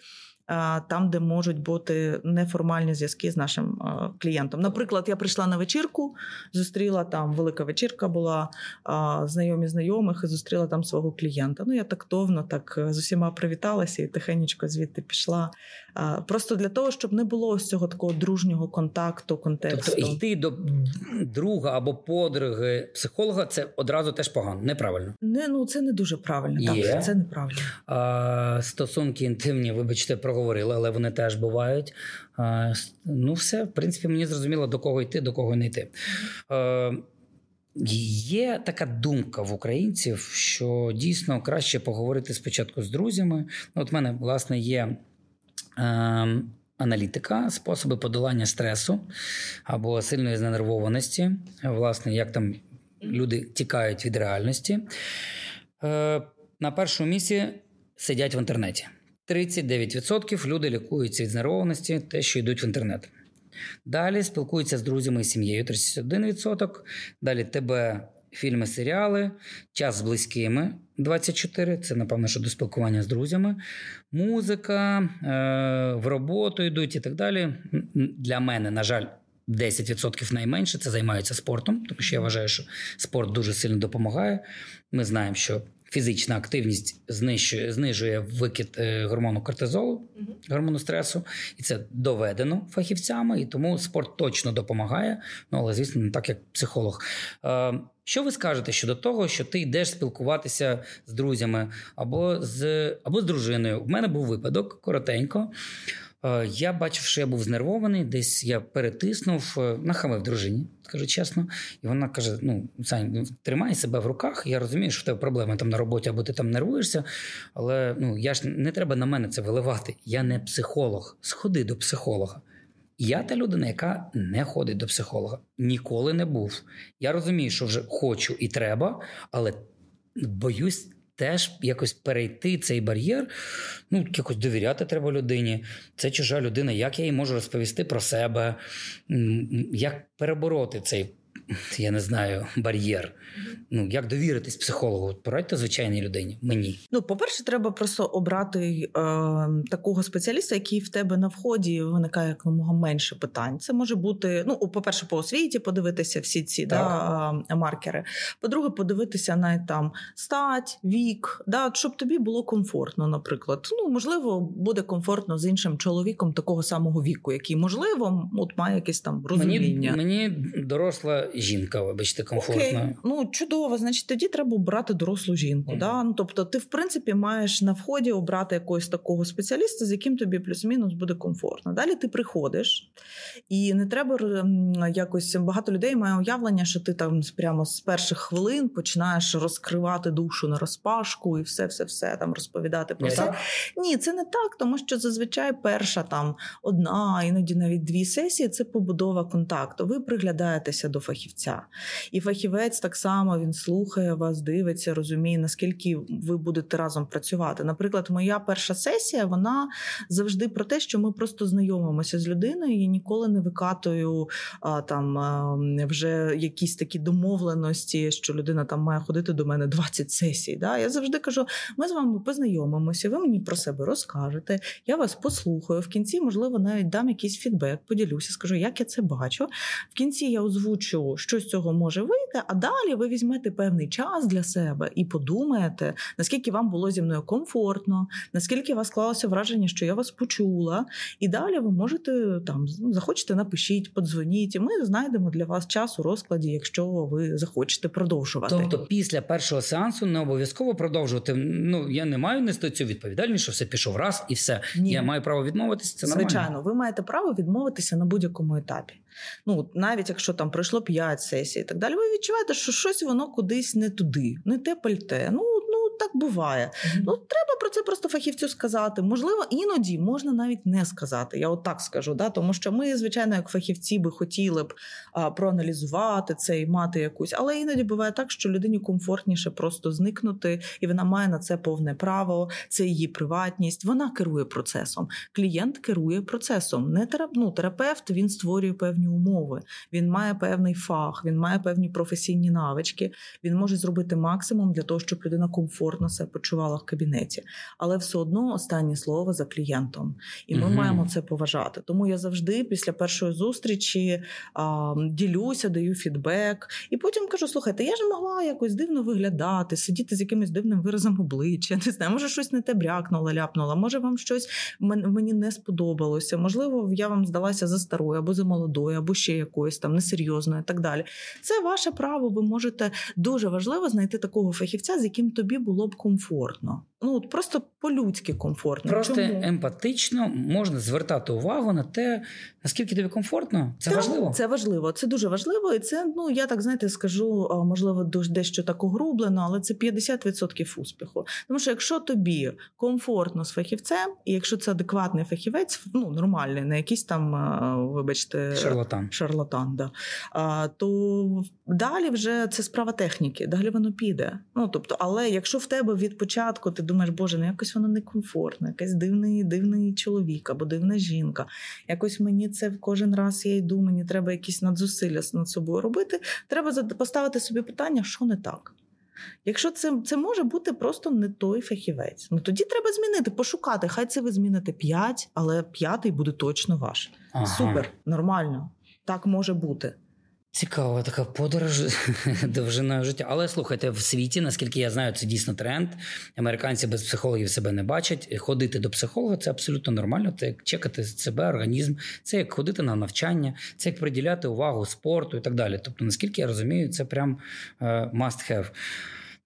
там, де можуть бути неформальні зв'язки з нашим клієнтом. Наприклад, я прийшла на вечірку, зустріла там, велика вечірка була, знайомі знайомих, і зустріла там свого клієнта. Ну, я тактовно так з усіма привіталася і тихенечко звідти пішла. Просто для того, щоб не було ось цього такого дружнього контакту, контексту. Тобто йти до друга або подруги психолога, це одразу теж погано, неправильно? Не, ну, це не дуже правильно. Є. Так, це неправильно. А, стосунки інтимні, вибачте, про говорили, але вони теж бувають. Ну, все, в принципі, мені зрозуміло, до кого йти, до кого не йти. Є така думка в українців, що дійсно краще поговорити спочатку з друзями. От в мене, власне, є аналітика, способи подолання стресу або сильної зненервованості, власне, як там люди тікають від реальності. На першому місці сидять в інтернеті. тридцять дев'ять відсотків люди лікуються від знервованості, те, що йдуть в інтернет. Далі спілкуються з друзями і сім'єю – тридцять один відсоток. Далі ТБ, фільми, серіали, час з близькими – двадцять чотири відсотки. Це, напевно, що до спілкування з друзями. Музика, в роботу йдуть і так далі. Для мене, на жаль, десять відсотків найменше – це займаються спортом, тому що я вважаю, що спорт дуже сильно допомагає. Ми знаємо, що фізична активність знищує, знижує викид гормону кортизолу, гормону стресу, і це доведено фахівцями, і тому спорт точно допомагає, ну, але, звісно, не так, як психолог. Що ви скажете щодо того, що ти йдеш спілкуватися з друзями або з, або з дружиною? У мене був випадок, коротенько. Я бачив, що я був знервований, десь я перетиснув, нахамив дружині, скажу чесно. І вона каже, ну, Сань, тримай себе в руках, я розумію, що в тебе проблеми там на роботі, або ти там нервуєшся, але ну, я ж, не треба на мене це виливати, я не психолог, сходи до психолога. Я та людина, яка не ходить до психолога, ніколи не був. Я розумію, що вже хочу і треба, але боюсь теж якось перейти цей бар'єр, ну, якось довіряти треба людині. Це чужа людина, як я їй можу розповісти про себе, як перебороти цей, я не знаю, бар'єр. Ну, як довіритись психологу? Порадьте звичайній людині, мені. Ну, по-перше, треба просто обрати е, такого спеціаліста, який в тебе на вході виникає якомога менше питань. Це може бути, ну, по-перше, по освіті подивитися всі ці да, е, маркери. По-друге, подивитися навіть там стать, вік, да, щоб тобі було комфортно, наприклад. Ну, можливо, буде комфортно з іншим чоловіком такого самого віку, який, можливо, от має якесь там розуміння. Мені, мені доросла жінка, вибачте, комфортно. Окей. Ну, чудово, значить, тоді треба обрати дорослу жінку. Mm. Да? Ну, тобто ти, в принципі, маєш на вході обрати якогось такого спеціаліста, з яким тобі плюс-мінус буде комфортно. Далі ти приходиш, і не треба якось... Багато людей має уявлення, що ти там прямо з перших хвилин починаєш розкривати душу на розпашку і все-все-все там розповідати про все. Ні, це не так, тому що зазвичай перша там одна, іноді навіть дві сесії – це побудова контакту. Ви приглядаєтеся до фахівця. І фахівець так само, він слухає вас, дивиться, розуміє, наскільки ви будете разом працювати. Наприклад, моя перша сесія, вона завжди про те, що ми просто знайомимося з людиною і ніколи не викатую а, там а, вже якісь такі домовленості, що людина там має ходити до мене двадцять сесій. Да? Я завжди кажу, ми з вами познайомимося, ви мені про себе розкажете, я вас послухаю, в кінці, можливо, навіть дам якийсь фідбек, поділюся, скажу, як я це бачу. В кінці я озвучу, що з цього може вийти, а далі ви візьмете певний час для себе і подумаєте, наскільки вам було зі мною комфортно, наскільки у вас склалося враження, що я вас почула, і далі ви можете, там, захочете, напишіть, подзвоніть, і ми знайдемо для вас час у розкладі, якщо ви захочете продовжувати. Тобто після першого сеансу не обов'язково продовжувати, ну, я не маю нести цю відповідальність, що все пішов раз і все. Ні. Я маю право відмовитися, це нормально. Звичайно, ви маєте право відмовитися на будь-якому етапі. Ну, навіть якщо там пройшло п'ять сесій і так далі, ви відчуваєте, що щось воно кудись не туди, не те пальте. Ну, ну так буває. Mm-hmm. Ну, треба про це просто фахівцю сказати. Можливо, іноді можна навіть не сказати. Я от так скажу, да? Тому що ми, звичайно, як фахівці би хотіли б а, проаналізувати це і мати якусь. Але іноді буває так, що людині комфортніше просто зникнути, і вона має на це повне право, це її приватність. Вона керує процесом. Клієнт керує процесом. Не терап... ну, терапевт, він створює певні умови. Він має певний фах, він має певні професійні навички, він може зробити максимум для того, щоб людина комфортно себе почувала в кабінеті. Але все одно останнє слово за клієнтом. І ми [S2] Угу. [S1] Маємо це поважати. Тому я завжди після першої зустрічі а, ділюся, даю фідбек. І потім кажу, слухайте, я ж могла якось дивно виглядати, сидіти з якимось дивним виразом обличчя. Не знаю, може щось не те брякнула, ляпнула, може вам щось мені не сподобалося, можливо, я вам здалася за старою або за молодою, або ще якоюсь там несерйозно і так далі. Це ваше право, ви можете, дуже важливо знайти такого фахівця, з яким тобі було б комфортно. ну, просто по-людськи комфортно. Просто чому? Емпатично можна звертати увагу на те, наскільки тобі комфортно. Це так, важливо. Це важливо. Це дуже важливо. І це, ну, я так, знаєте, скажу, можливо, дещо так огрублено, але це п'ятдесят відсотків успіху. Тому що якщо тобі комфортно з фахівцем, і якщо це адекватний фахівець, ну, нормальний, не якийсь там, вибачте, шарлатан, шарлатан, да, то далі вже це справа техніки. Далі воно піде. Ну, тобто, але якщо в тебе від початку ти думаєш, боже, ну якось воно некомфортно, якийсь дивний, дивний чоловік або дивна жінка, якось мені це кожен раз я йду, мені треба якісь надзусилля над собою робити, треба поставити собі питання, що не так. Якщо це, це може бути просто не той фахівець, ну тоді треба змінити, пошукати, хай це ви зміните п'ять, але п'ятий буде точно ваш. Ага. Супер, нормально, так може бути. Цікава така подорож довжиною життя. Але, слухайте, в світі, наскільки я знаю, це дійсно тренд. Американці без психологів себе не бачать. Ходити до психолога – це абсолютно нормально. Це як чекати себе, організм. Це як ходити на навчання. Це як приділяти увагу спорту і так далі. Тобто, наскільки я розумію, це прям must have.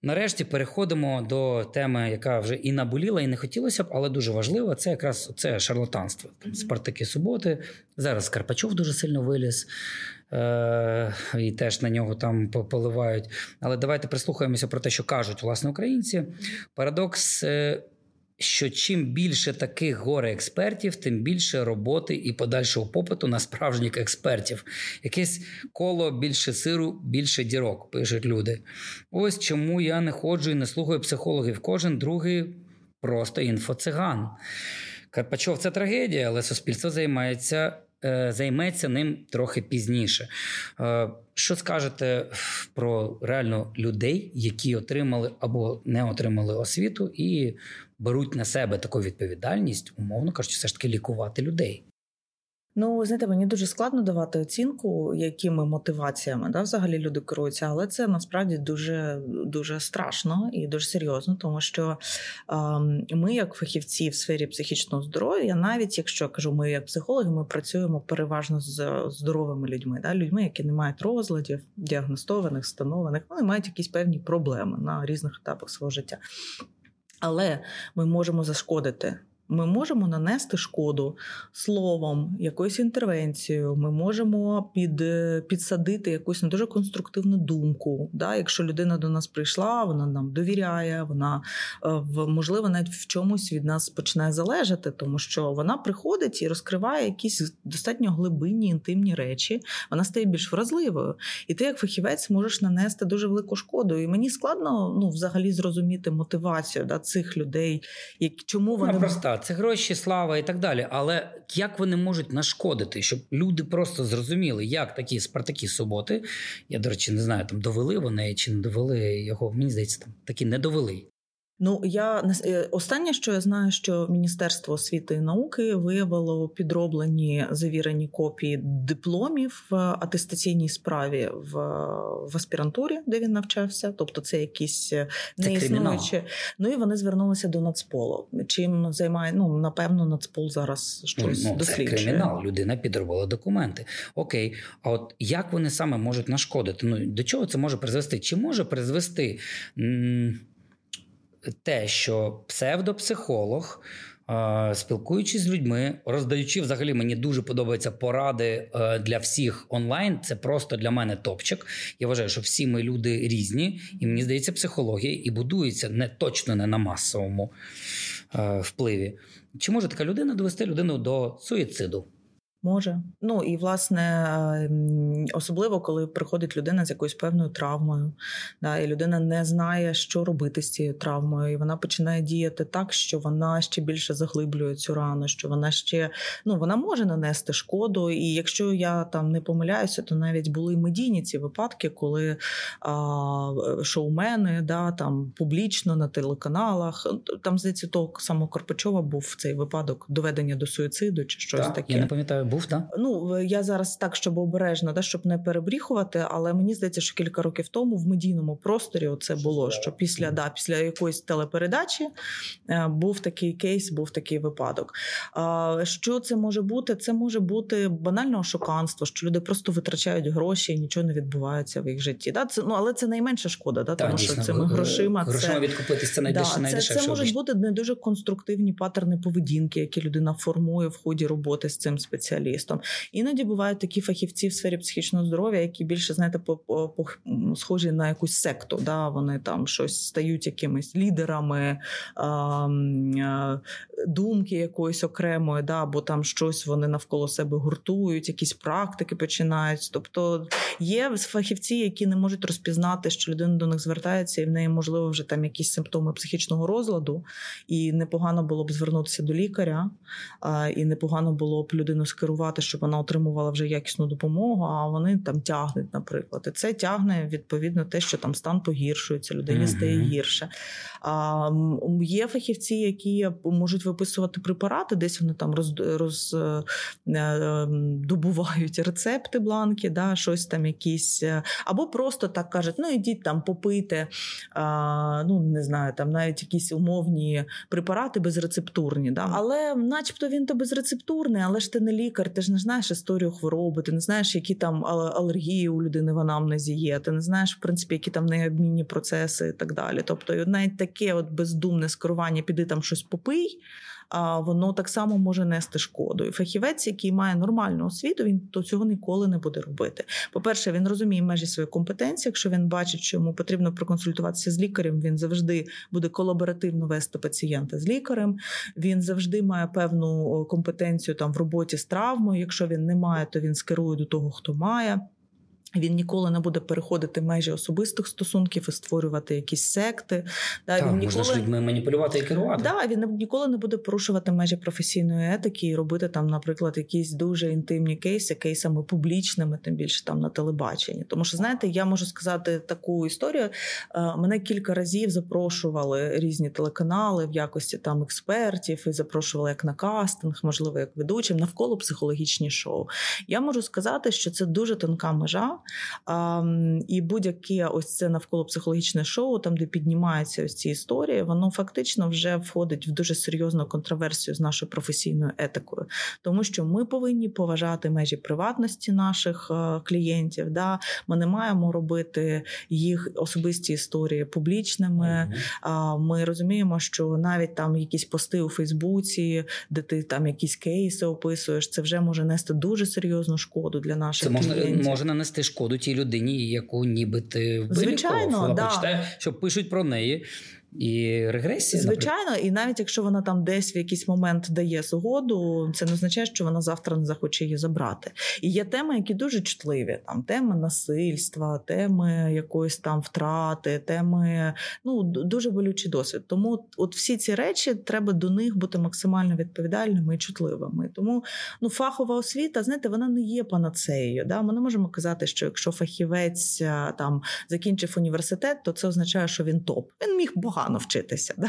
Нарешті переходимо до теми, яка вже і наболіла, і не хотілося б, але дуже важлива. Це якраз це шарлатанство. Там, Спартаки, суботи. Зараз Карпачов дуже сильно виліз. І теж на нього там поливають. Але давайте прислухаємося про те, що кажуть, власне, українці. Парадокс, що чим більше таких горе-експертів, тим більше роботи і подальшого попиту на справжніх експертів. Якесь коло більше сиру, більше дірок, пишуть люди. Ось чому я не ходжу і не слухаю психологів. Кожен другий просто інфоциган. Карпачов – це трагедія, але суспільство займається... займеться ним трохи пізніше. Що скажете про реально людей, які отримали або не отримали освіту і беруть на себе таку відповідальність, умовно кажучи, все ж таки лікувати людей? Ну, знаєте, мені дуже складно давати оцінку, якими мотиваціями, да, взагалі люди керуються, але це насправді дуже, дуже страшно і дуже серйозно, тому що ем, ми, як фахівці в сфері психічного здоров'я, навіть якщо, я кажу, ми як психологи, ми працюємо переважно з здоровими людьми, да, людьми, які не мають розладів, діагностованих, встановлених, вони мають якісь певні проблеми на різних етапах свого життя. Але ми можемо зашкодити. Ми можемо нанести шкоду словом, якоюсь інтервенцією, ми можемо під, підсадити якусь не дуже конструктивну думку. Да? Якщо людина до нас прийшла, вона нам довіряє, вона, можливо, навіть в чомусь від нас почне залежати, тому що вона приходить і розкриває якісь достатньо глибинні, інтимні речі, вона стає більш вразливою. І ти, як фахівець, можеш нанести дуже велику шкоду. І мені складно, ну, взагалі зрозуміти мотивацію, да, цих людей, як, чому вони... Це гроші, слава і так далі. Але як вони можуть нашкодити, щоб люди просто зрозуміли, як такі Спартаки суботи, я, до речі, не знаю, там довели вони чи не довели його, мені здається, там такі не довели. Ну, я останнє, що я знаю, що Міністерство освіти і науки виявило підроблені завірені копії дипломів в атестаційній справі в, в аспірантурі, де він навчався. Тобто це якісь неіснуючі. Ну, і вони звернулися до Нацполу. Чим займає, ну, напевно, Нацпол зараз щось ну, досліджує. Це кримінал, людина підробила документи. Окей, а от як вони саме можуть нашкодити? Ну, до чого це може призвести? Чи може призвести... М- Те, що псевдопсихолог, спілкуючись з людьми, роздаючи, взагалі, мені дуже подобаються поради для всіх онлайн, це просто для мене топчик. Я вважаю, що всі ми люди різні, і мені здається, психологія і будується не точно не на масовому впливі. Чи може така людина довести людину до суїциду? Може. Ну, і, власне, особливо, коли приходить людина з якоюсь певною травмою, да, і людина не знає, що робити з цією травмою, і вона починає діяти так, що вона ще більше заглиблює цю рану, що вона ще, ну, вона може нанести шкоду, і якщо я там не помиляюся, то навіть були медійні ці випадки, коли а, шоумени, да, там, публічно на телеканалах, там, здається, того самого Карпачова був цей випадок доведення до суїциду, чи щось так, таке. Я не пам'ятаю, був, так? Ну, я зараз так, щоб обережно, да, щоб не перебріхувати, але мені здається, що кілька років тому в медійному просторі це було, що після, да, після якоїсь телепередачі був такий кейс, був такий випадок. Що це може бути? Це може бути банальне шуканство, що люди просто витрачають гроші і нічого не відбувається в їх житті. Да? Це, ну, але це найменша шкода, да? Та, тому дійсно, що цими грошима... Грошима це... відкупитись, це найдешевше. Да, це, це, це можуть бути не дуже конструктивні паттерни поведінки, які людина формує в ході роботи з цим спеціалістом. Іноді бувають такі фахівці в сфері психічного здоров'я, які більше, знаєте, по, по, по, схожі на якусь секту. Да? Вони там щось стають якимись лідерами а, думки якоїсь окремої, да? Або там щось вони навколо себе гуртують, якісь практики починають. Тобто є фахівці, які не можуть розпізнати, що людина до них звертається, і в неї, можливо, вже там якісь симптоми психічного розладу, і непогано було б звернутися до лікаря, і непогано було б людину скерувати, щоб вона отримувала вже якісну допомогу, а вони там тягнуть, наприклад. І це тягне, відповідно, те, що там стан погіршується, людині стає гірше. А, є фахівці, які можуть виписувати препарати, десь вони там роз, роз, добувають рецепти бланки, да, щось там якісь, або просто так кажуть, ну, ідіть там попийте, а, ну, не знаю, там навіть якісь умовні препарати безрецептурні, да, але начебто він то безрецептурний, але ж ти не лікар, ти ж не знаєш історію хвороби, ти не знаєш, які там алергії у людини в анамнезі є, ти не знаєш, в принципі, які там необмінні процеси і так далі. Тобто навіть таке от бездумне скерування, піди там щось попий, а воно так само може нести шкоду. І фахівець, який має нормальну освіту, він то цього ніколи не буде робити. По-перше, він розуміє межі своєї компетенції. Якщо він бачить, що йому потрібно проконсультуватися з лікарем, він завжди буде колаборативно вести пацієнта з лікарем. Він завжди має певну компетенцію там в роботі з травмою. Якщо він не має, то він скерує до того, хто має. Він ніколи не буде переходити межі особистих стосунків і створювати якісь секти. Да, так, він ніколи... можна ж людьми маніпулювати і керувати. Да, він ніколи не буде порушувати межі професійної етики і робити там, наприклад, якісь дуже інтимні кейси, кейсами публічними, тим більше там на телебаченні. Тому що, знаєте, я можу сказати таку історію. Мене кілька разів запрошували різні телеканали в якості там експертів і запрошували як на кастинг, можливо, як ведучим, навколо психологічні шоу. Я можу сказати, що це дуже тонка межа. І будь-яке ось це навколо психологічне шоу, там, де піднімаються ось ці історії, воно фактично вже входить в дуже серйозну контраверсію з нашою професійною етикою. Тому що ми повинні поважати межі приватності наших клієнтів, да? Ми не маємо робити їх особисті історії публічними. Mm-hmm. Ми розуміємо, що навіть там якісь пости у Фейсбуці, де ти там якісь кейси описуєш, це вже може нести дуже серйозну шкоду для наших це клієнтів. Це може нанести шкоду тій людині, яку ніби ти вилікував. Звичайно, да. Почитає, що пишуть про неї. І регресія, звичайно, наприклад. І навіть якщо вона там десь в якийсь момент дає згоду, це не означає, що вона завтра не захоче її забрати. І є теми, які дуже чутливі, там теми насильства, теми якоїсь там втрати, теми, ну, дуже болючий досвід. Тому от всі ці речі треба до них бути максимально відповідальними і чутливими. Тому, ну, фахова освіта, знаєте, вона не є панацеєю, да? Ми не можемо казати, що якщо фахівець там закінчив університет, то це означає, що він топ. Він міг багато навчитися, да?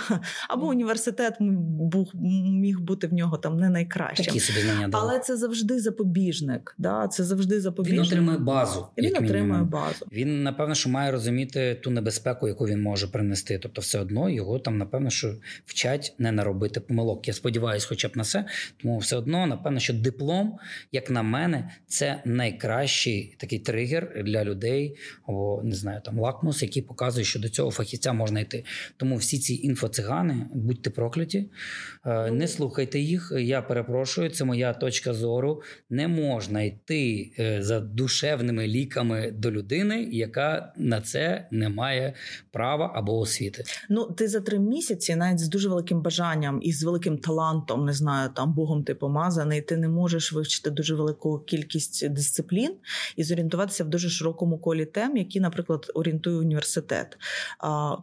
Або університет був, міг бути в нього там не найкращим. Такі собі знання дала. Але це завжди запобіжник. Да? Це завжди запобіжник. Він отримує базу. Він отримує мінімум. базу. Він, напевно, що має розуміти ту небезпеку, яку він може принести. Тобто все одно його там, напевно, що вчать не наробити помилок. Я сподіваюся хоча б на це. Тому все одно, напевно, що диплом, як на мене, це найкращий такий тригер для людей, або, не знаю, там лакмус, який показує, що до цього фахівця можна йти. Тому всі ці інфоцигани, будьте прокляті, не слухайте їх, я перепрошую, це моя точка зору. Не можна йти за душевними ліками до людини, яка на це не має права або освіти. Ну, ти за три місяці, навіть з дуже великим бажанням і з великим талантом, не знаю, там Богом ти помазаний, ти не можеш вивчити дуже велику кількість дисциплін і зорієнтуватися в дуже широкому колі тем, які, наприклад, орієнтує університет.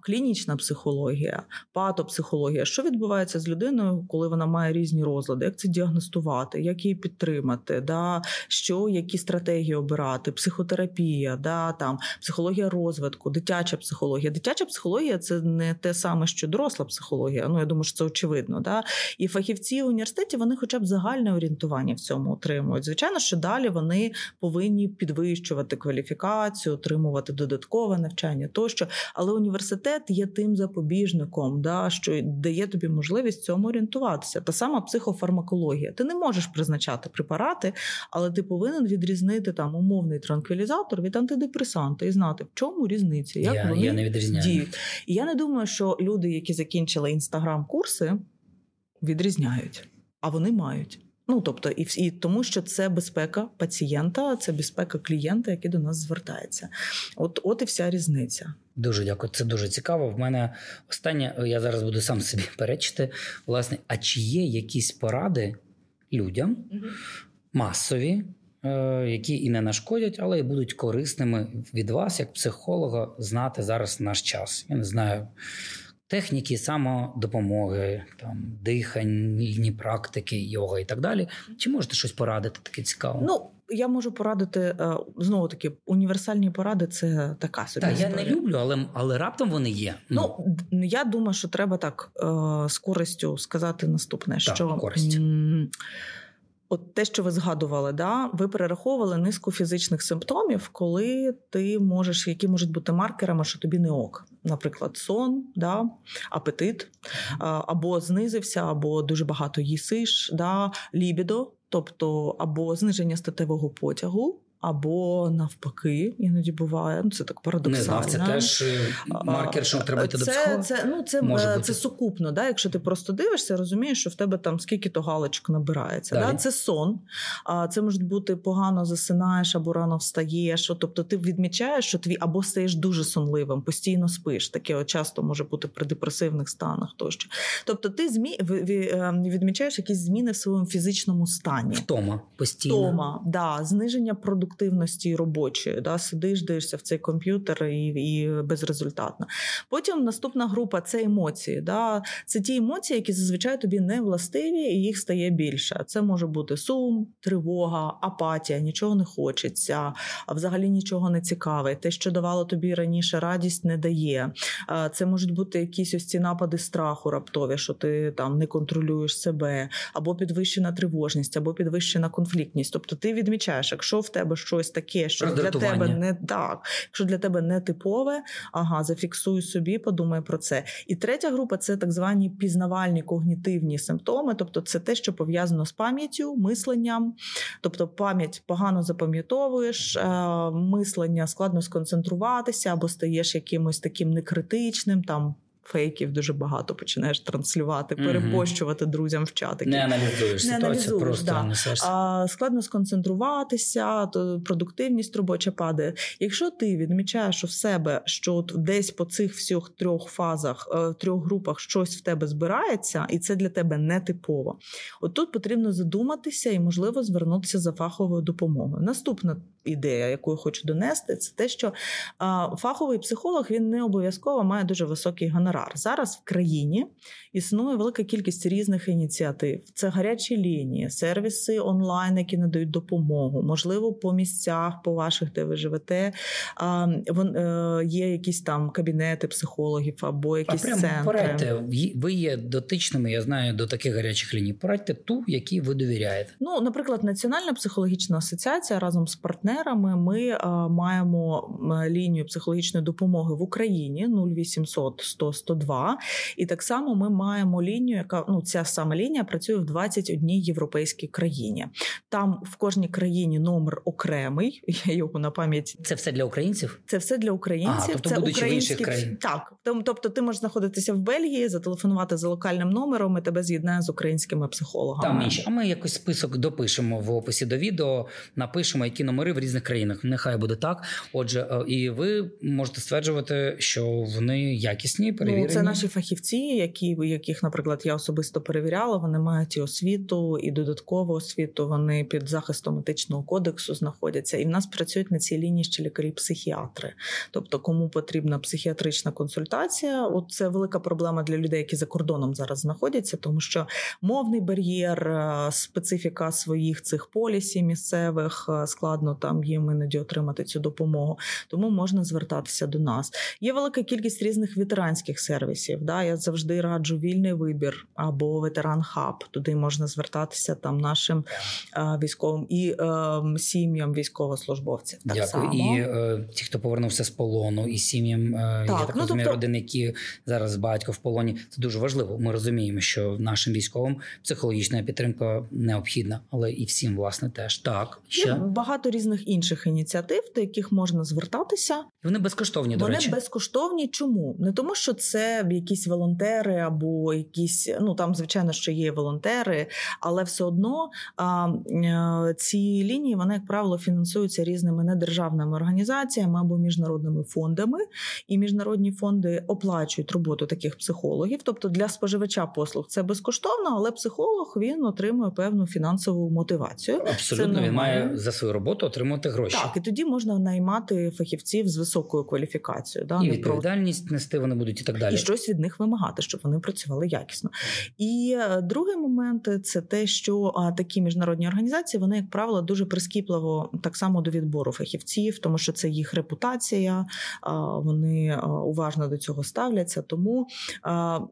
Клінічна психологія, психологія, патопсихологія. Що відбувається з людиною, коли вона має різні розлади? Як це діагностувати? Як її підтримати? Да? Що, які стратегії обирати? Психотерапія, да? Там, психологія розвитку, дитяча психологія. Дитяча психологія – це не те саме, що доросла психологія. Ну, я думаю, що це очевидно. Да? І фахівці в університеті, вони хоча б загальне орієнтування в цьому отримують. Звичайно, що далі вони повинні підвищувати кваліфікацію, отримувати додаткове навчання тощо. Але університет є тим запобіжником, да, що дає тобі можливість цьому орієнтуватися. Та сама психофармакологія. Ти не можеш призначати препарати, але ти повинен відрізнити там умовний транквілізатор від антидепресанта і знати, в чому різниця, як я, вони я не відрізняю. Діють. І я не думаю, що люди, які закінчили інстаграм-курси, відрізняють. А вони мають. Ну, тобто, і, і тому, що це безпека пацієнта, це безпека клієнта, який до нас звертається. От, от і вся різниця. Дуже дякую, це дуже цікаво. В мене останнє, я зараз буду сам собі перечити, власне, а чи є якісь поради людям, угу, масові, які і не нашкодять, але і будуть корисними від вас, як психолога, знати зараз наш час? Я не знаю... Техніки самодопомоги, там, дихальні практики, йога і так далі. Чи можете щось порадити таке цікаве? Ну, я можу порадити, знову-таки, універсальні поради – це така собі історія. Та, я не люблю, але, але раптом вони є. Ну, ну, я думаю, що треба так з користю сказати наступне. Так, що... користь. От те, що ви згадували, да, ви перераховували низку фізичних симптомів, коли ти можеш, які можуть бути маркерами, що тобі не ок. Наприклад, сон, да, апетит, або знизився, або дуже багато їсиш, да, лібідо, тобто або зниження статевого потягу, або навпаки, іноді буває. Ну, це так парадоксально. Не знав, це теж маркер, що треба йти до психолога. Це, ну, це, це, це сукупно. Да? Якщо ти просто дивишся, розумієш, що в тебе там скільки-то галочок набирається. Да? Це сон. Це може бути погано засинаєш, або рано встаєш. Тобто ти відмічаєш, що твій або стаєш дуже сонливим, постійно спиш. Таке часто може бути при депресивних станах тощо. Тобто ти змі... відмічаєш якісь зміни в своєму фізичному стані. Втома постійно. Втома, да. Зниження продуктивності. Активності робочої, да, сидиш, дивишся в цей комп'ютер і, і безрезультатно. Потім наступна група – це емоції. Да. Це ті емоції, які зазвичай тобі не властиві, і їх стає більше. Це може бути сум, тривога, апатія, нічого не хочеться, взагалі нічого не цікаве. Те, що давало тобі раніше радість, не дає. Це можуть бути якісь ось ці напади страху раптові, що ти там не контролюєш себе, або підвищена тривожність, або підвищена конфліктність. Тобто ти відмічаєш, якщо в тебе щось таке, що для тебе не так, що для тебе не типове, ага, зафіксуй собі, подумай про це. І третя група – це так звані пізнавальні когнітивні симптоми, тобто це те, що пов'язано з пам'яттю, мисленням, тобто пам'ять погано запам'ятовуєш, мислення складно сконцентруватися, або стаєш якимось таким некритичним, там, фейків дуже багато, починаєш транслювати, угу, перепощувати друзям в чатики. Не аналізуєш не ситуацію, просто да. несешся. А, складно сконцентруватися, то продуктивність робоча падає. Якщо ти відмічаєш у себе, що десь по цих всіх трьох фазах, трьох групах щось в тебе збирається, і це для тебе нетипово, от тут потрібно задуматися і, можливо, звернутися за фаховою допомогою. Наступна ідея, яку я хочу донести, це те, що а, фаховий психолог, він не обов'язково має дуже високий гонорар. Зараз в країні існує велика кількість різних ініціатив. Це гарячі лінії, сервіси онлайн, які надають допомогу. Можливо, по місцях, по ваших, де ви живете, є якісь там кабінети психологів або якісь центри. А прямо порадьте, ви є дотичними, я знаю, до таких гарячих ліній. Порадьте ту, якій ви довіряєте. Ну, наприклад, Національна психологічна асоціація разом з партнерами ми маємо лінію психологічної допомоги в Україні нуль вісімсот сто сто два, і так само ми маємо лінію, яка, ну, ця сама лінія працює в двадцять одній європейській країні. Там в кожній країні номер окремий, я його на пам'ять. Це все для українців? Це все для українців. Ага, тобто це будучи в інших країнах. Так, тобто ти можеш знаходитися в Бельгії, зателефонувати за локальним номером, і тебе з'єднає з українськими психологами. Там, а ми якось список допишемо в описі до відео, напишемо, які номери в різних країнах. Нехай буде так. Отже, і ви можете стверджувати, що вони якісні, перевірені. Ну, це наші фахівці, які, яких, наприклад, я особисто перевіряла. Вони мають і освіту, і додаткову освіту. Вони під захистом етичного кодексу знаходяться. І в нас працюють на цій лінії ще лікарі-психіатри. Тобто, кому потрібна психіатрична консультація, от це велика проблема для людей, які за кордоном зараз знаходяться, тому що мовний бар'єр, специфіка своїх цих полісів місцевих, складно там їм іноді отримати цю допомогу. Тому можна звертатися до нас. Є велика кількість різних ветеранських сервісів. Да? Я завжди раджу вільний вибір або ветеран-хаб. Туди можна звертатися там нашим е, військовим і е, сім'ям військовослужбовців. Так. Дякую. Само. І е, ті, хто повернувся з полону, і сім'ям, е, так, я так ну, розумію, тобто... родини, які зараз батько в полоні. Це дуже важливо. Ми розуміємо, що нашим військовим психологічна підтримка необхідна, але і всім, власне, теж. Так, ще? Є багато різних інших ініціатив, до яких можна звертатися. Вони безкоштовні, до Вони речі. Вони безкоштовні. Чому? Не тому, що це якісь волонтери або якісь, ну, там, звичайно, що є волонтери, але все одно а, ці лінії, вони, як правило, фінансуються різними недержавними організаціями або міжнародними фондами. І міжнародні фонди оплачують роботу таких психологів. Тобто для споживача послуг це безкоштовно, але психолог, він отримує певну фінансову мотивацію. Абсолютно, це, він має за свою роботу отримати гроші. Так, і тоді можна наймати фахівців з високою кваліфікацією. Да, і відповідальність про... нести вони будуть і так далі. І щось від них вимагати, щоб вони працювали якісно. І другий момент – це те, що такі міжнародні організації, вони, як правило, дуже прискіпливо так само до відбору фахівців, тому що це їх репутація, вони уважно до цього ставляться. Тому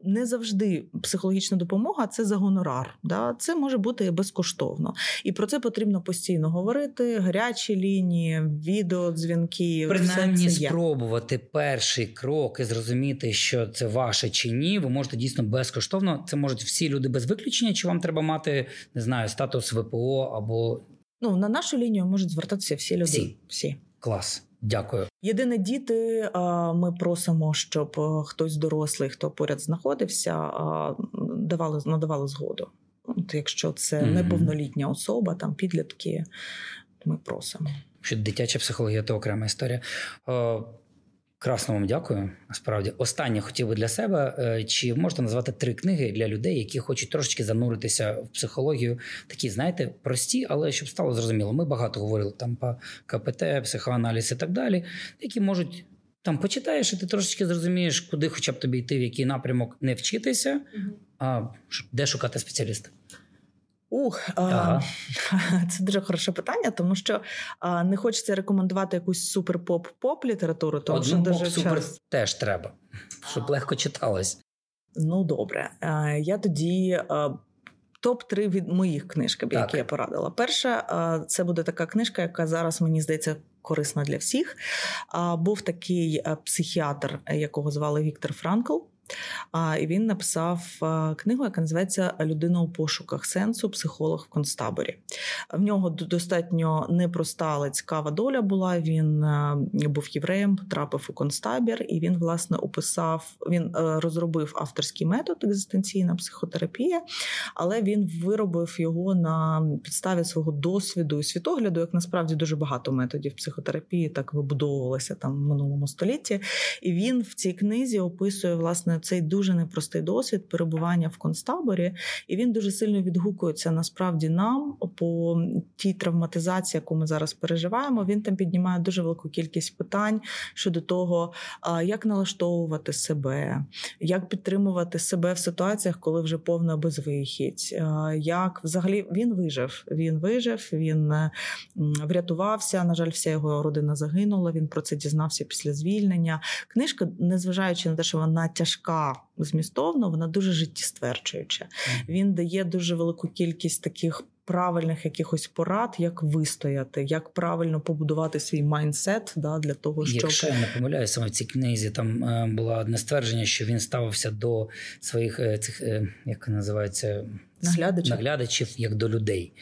не завжди психологічна допомога – це за гонорар. Да? Це може бути безкоштовно. І про це потрібно постійно говорити, гарячі лінії, відеодзвінки. Принаймні спробувати перший крок і зрозуміти, що це ваше чи ні, ви можете дійсно безкоштовно. Це можуть всі люди без виключення, чи вам треба мати, не знаю, статус ВПО або... Ну, на нашу лінію можуть звертатися всі люди. Всі. Всі. Клас. Дякую. Єдине, діти, ми просимо, щоб хтось дорослий, хто поряд знаходився, давали, надавали згоду. От якщо це неповнолітня особа, там підлітки, ми просимо. Що дитяча психологія – це окрема історія. Красно вам дякую. Насправді, останнє хотів би для себе. Чи можете назвати три книги для людей, які хочуть трошечки зануритися в психологію? Такі, знаєте, прості, але щоб стало зрозуміло. Ми багато говорили там про КПТ, психоаналіз і так далі, які можуть... Там почитаєш, і ти трошечки зрозумієш, куди хоча б тобі йти, в який напрямок не вчитися, mm-hmm. а де шукати спеціаліста. Ух, ага. а, це дуже хороше питання, тому що а, не хочеться рекомендувати якусь супер-поп-поп літературу. То Одну вже дуже поп-супер час... теж треба, щоб легко читалось. Ну, добре. А, я тоді... А... топ три від моїх книжок, які я порадила. Перша – це буде така книжка, яка зараз, мені здається, корисна для всіх. Був такий психіатр, якого звали Віктор Франкл. І він написав книгу, яка називається «Людина у пошуках сенсу. Психолог в концтаборі». В нього достатньо непроста, але цікава доля була. Він був євреєм, потрапив у концтабір, і він, власне, описав, він розробив авторський метод «Екзистенційна психотерапія», але він виробив його на підставі свого досвіду і світогляду, як насправді дуже багато методів психотерапії так вибудовувалося там в минулому столітті. І він в цій книзі описує, власне, цей дуже непростий досвід перебування в концтаборі, і він дуже сильно відгукується насправді нам по тій травматизації, яку ми зараз переживаємо. Він там піднімає дуже велику кількість питань щодо того, як налаштовувати себе, як підтримувати себе в ситуаціях, коли вже повна безвихідь, як взагалі він вижив, він вижив, він врятувався, на жаль, вся його родина загинула, він про це дізнався після звільнення. Книжка, незважаючи на те, що вона тяжка, змістовно, вона дуже життєстверджуюча. Він дає дуже велику кількість таких правильних якихось порад, як вистояти, як правильно побудувати свій майндсет, да, для того, щоб... Якщо я не помиляюся, саме в цій книзі там е, було одне ствердження, що він ставився до своїх е, цих, е, як називається, наглядачів. наглядачів як до людей.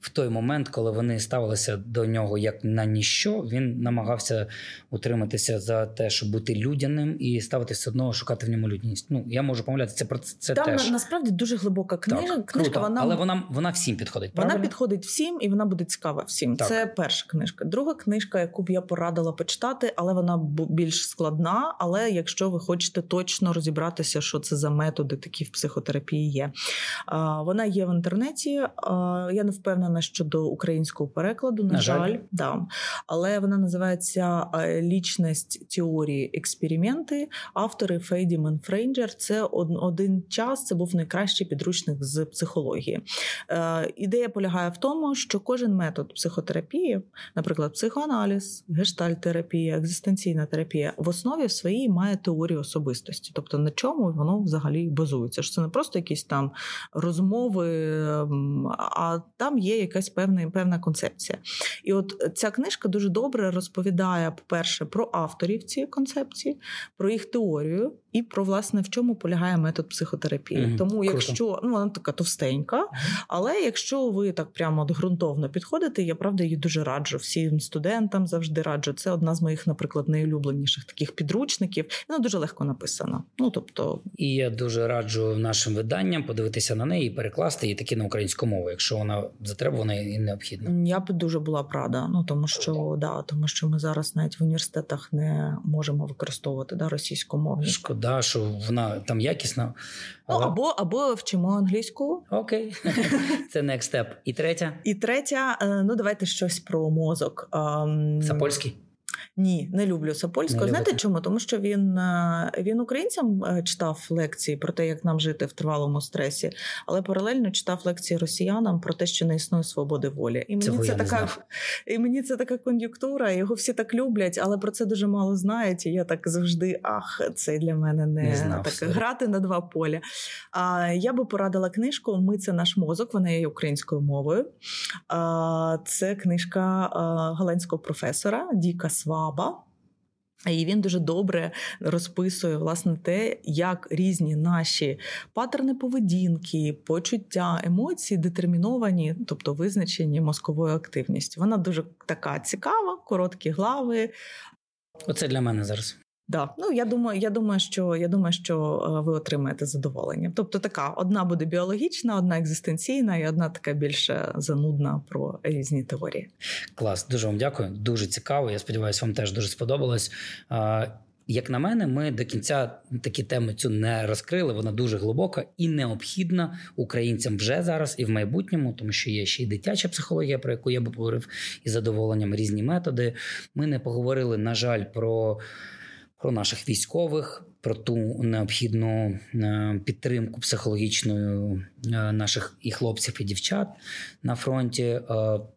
В той момент, коли вони ставилися до нього як на ніщо, він намагався утриматися за те, щоб бути людяним і ставитися все одно, шукати в ньому людяність. Ну, я можу помилятися, про це там теж. Там насправді дуже глибока книга. Так, книжка, круто, вона... але вона, вона всім підходить. Правильно? Вона підходить всім і вона буде цікава всім. Так. Це перша книжка. Друга книжка, яку б я порадила почитати, але вона більш складна, але якщо ви хочете точно розібратися, що це за методи такі в психотерапії є. Вона є в інтернеті, я не впевнена щодо українського перекладу, на, на жаль, жаль. Да. Але вона називається «Лічність теорії експерименти», автори Фейді Менфрейнджер. Це один час, це був найкращий підручник з психології. Ідея полягає в тому, що кожен метод психотерапії, наприклад, психоаналіз, гештальтерапія, екзистенційна терапія, в основі своїй має теорію особистості. Тобто на чому воно взагалі базується. Що це не просто якісь там розмови, а там є якась певна, певна концепція. І от ця книжка дуже добре розповідає, по-перше, про авторів цієї концепції, про їх теорію і про, власне, в чому полягає метод психотерапії. Mm-hmm. Тому якщо, ну, вона така товстенька, але якщо ви так прямо ґрунтовно підходите, я, правда, її дуже раджу. Всім студентам завжди раджу. Це одна з моїх, наприклад, найулюбленіших таких підручників. Вона дуже легко написана. Ну, тобто... І я дуже раджу нашим виданням подивитися на неї і перекласти її таки на українську мову, якщо вона затребувана і необхідна. Я б дуже була б рада, ну, тому що, да, тому що ми зараз навіть в університетах не можемо використовувати, да, російську мову. Шкода, що вона там якісна. Але... Ну, або, або вчимо англійську. Окей. Це next step. І третя? І третя, ну, давайте щось про мозок. Сапольський? Ні, не люблю Сапольського. Не Знаєте любите. Чому? Тому що він, він українцям читав лекції про те, як нам жити в тривалому стресі, але паралельно читав лекції росіянам про те, що не існує свободи волі. І мені, це така, і мені це така кон'юнктура, його всі так люблять, але про це дуже мало знають, і я так завжди, ах, це для мене не, не знав, так, грати на два поля. А, я би порадила книжку «Ми – це наш мозок», вона є українською мовою. А, це книжка голландського професора Діка Сва. І він дуже добре розписує, власне, те, як різні наші паттерни поведінки, почуття, емоції детерміновані, тобто визначені мозковою активністю. Вона дуже така цікава, короткі глави. Оце для мене зараз. Да, ну я думаю, я думаю, що я думаю, що ви отримаєте задоволення. Тобто, така одна буде біологічна, одна екзистенційна, і одна така більше занудна про різні теорії. Клас, дуже вам дякую. Дуже цікаво. Я сподіваюся, вам теж дуже сподобалось. Як на мене, ми до кінця такі теми цю не розкрили. Вона дуже глибока і необхідна українцям вже зараз і в майбутньому, тому що є ще й дитяча психологія, про яку я би поговорив із задоволенням, різні методи. Ми не поговорили, на жаль, про. Про наших військових, про ту необхідну підтримку психологічну наших і хлопців, і дівчат на фронті.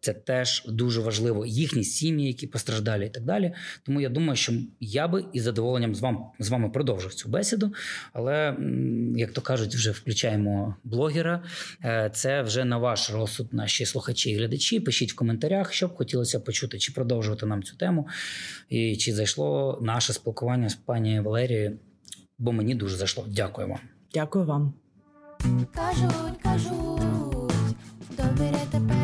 Це теж дуже важливо. Їхні сім'ї, які постраждали і так далі. Тому я думаю, що я би із задоволенням з вами, з вами продовжив цю бесіду. Але, як то кажуть, вже включаємо блогера. Це вже на ваш розсуд, наші слухачі і глядачі. Пишіть в коментарях, що б хотілося почути, чи продовжувати нам цю тему, і чи зайшло наше спілкування з пані Валерією, бо мені дуже зайшло. Дякую вам. Дякую вам. Кажуть, кажуть, добре тепер.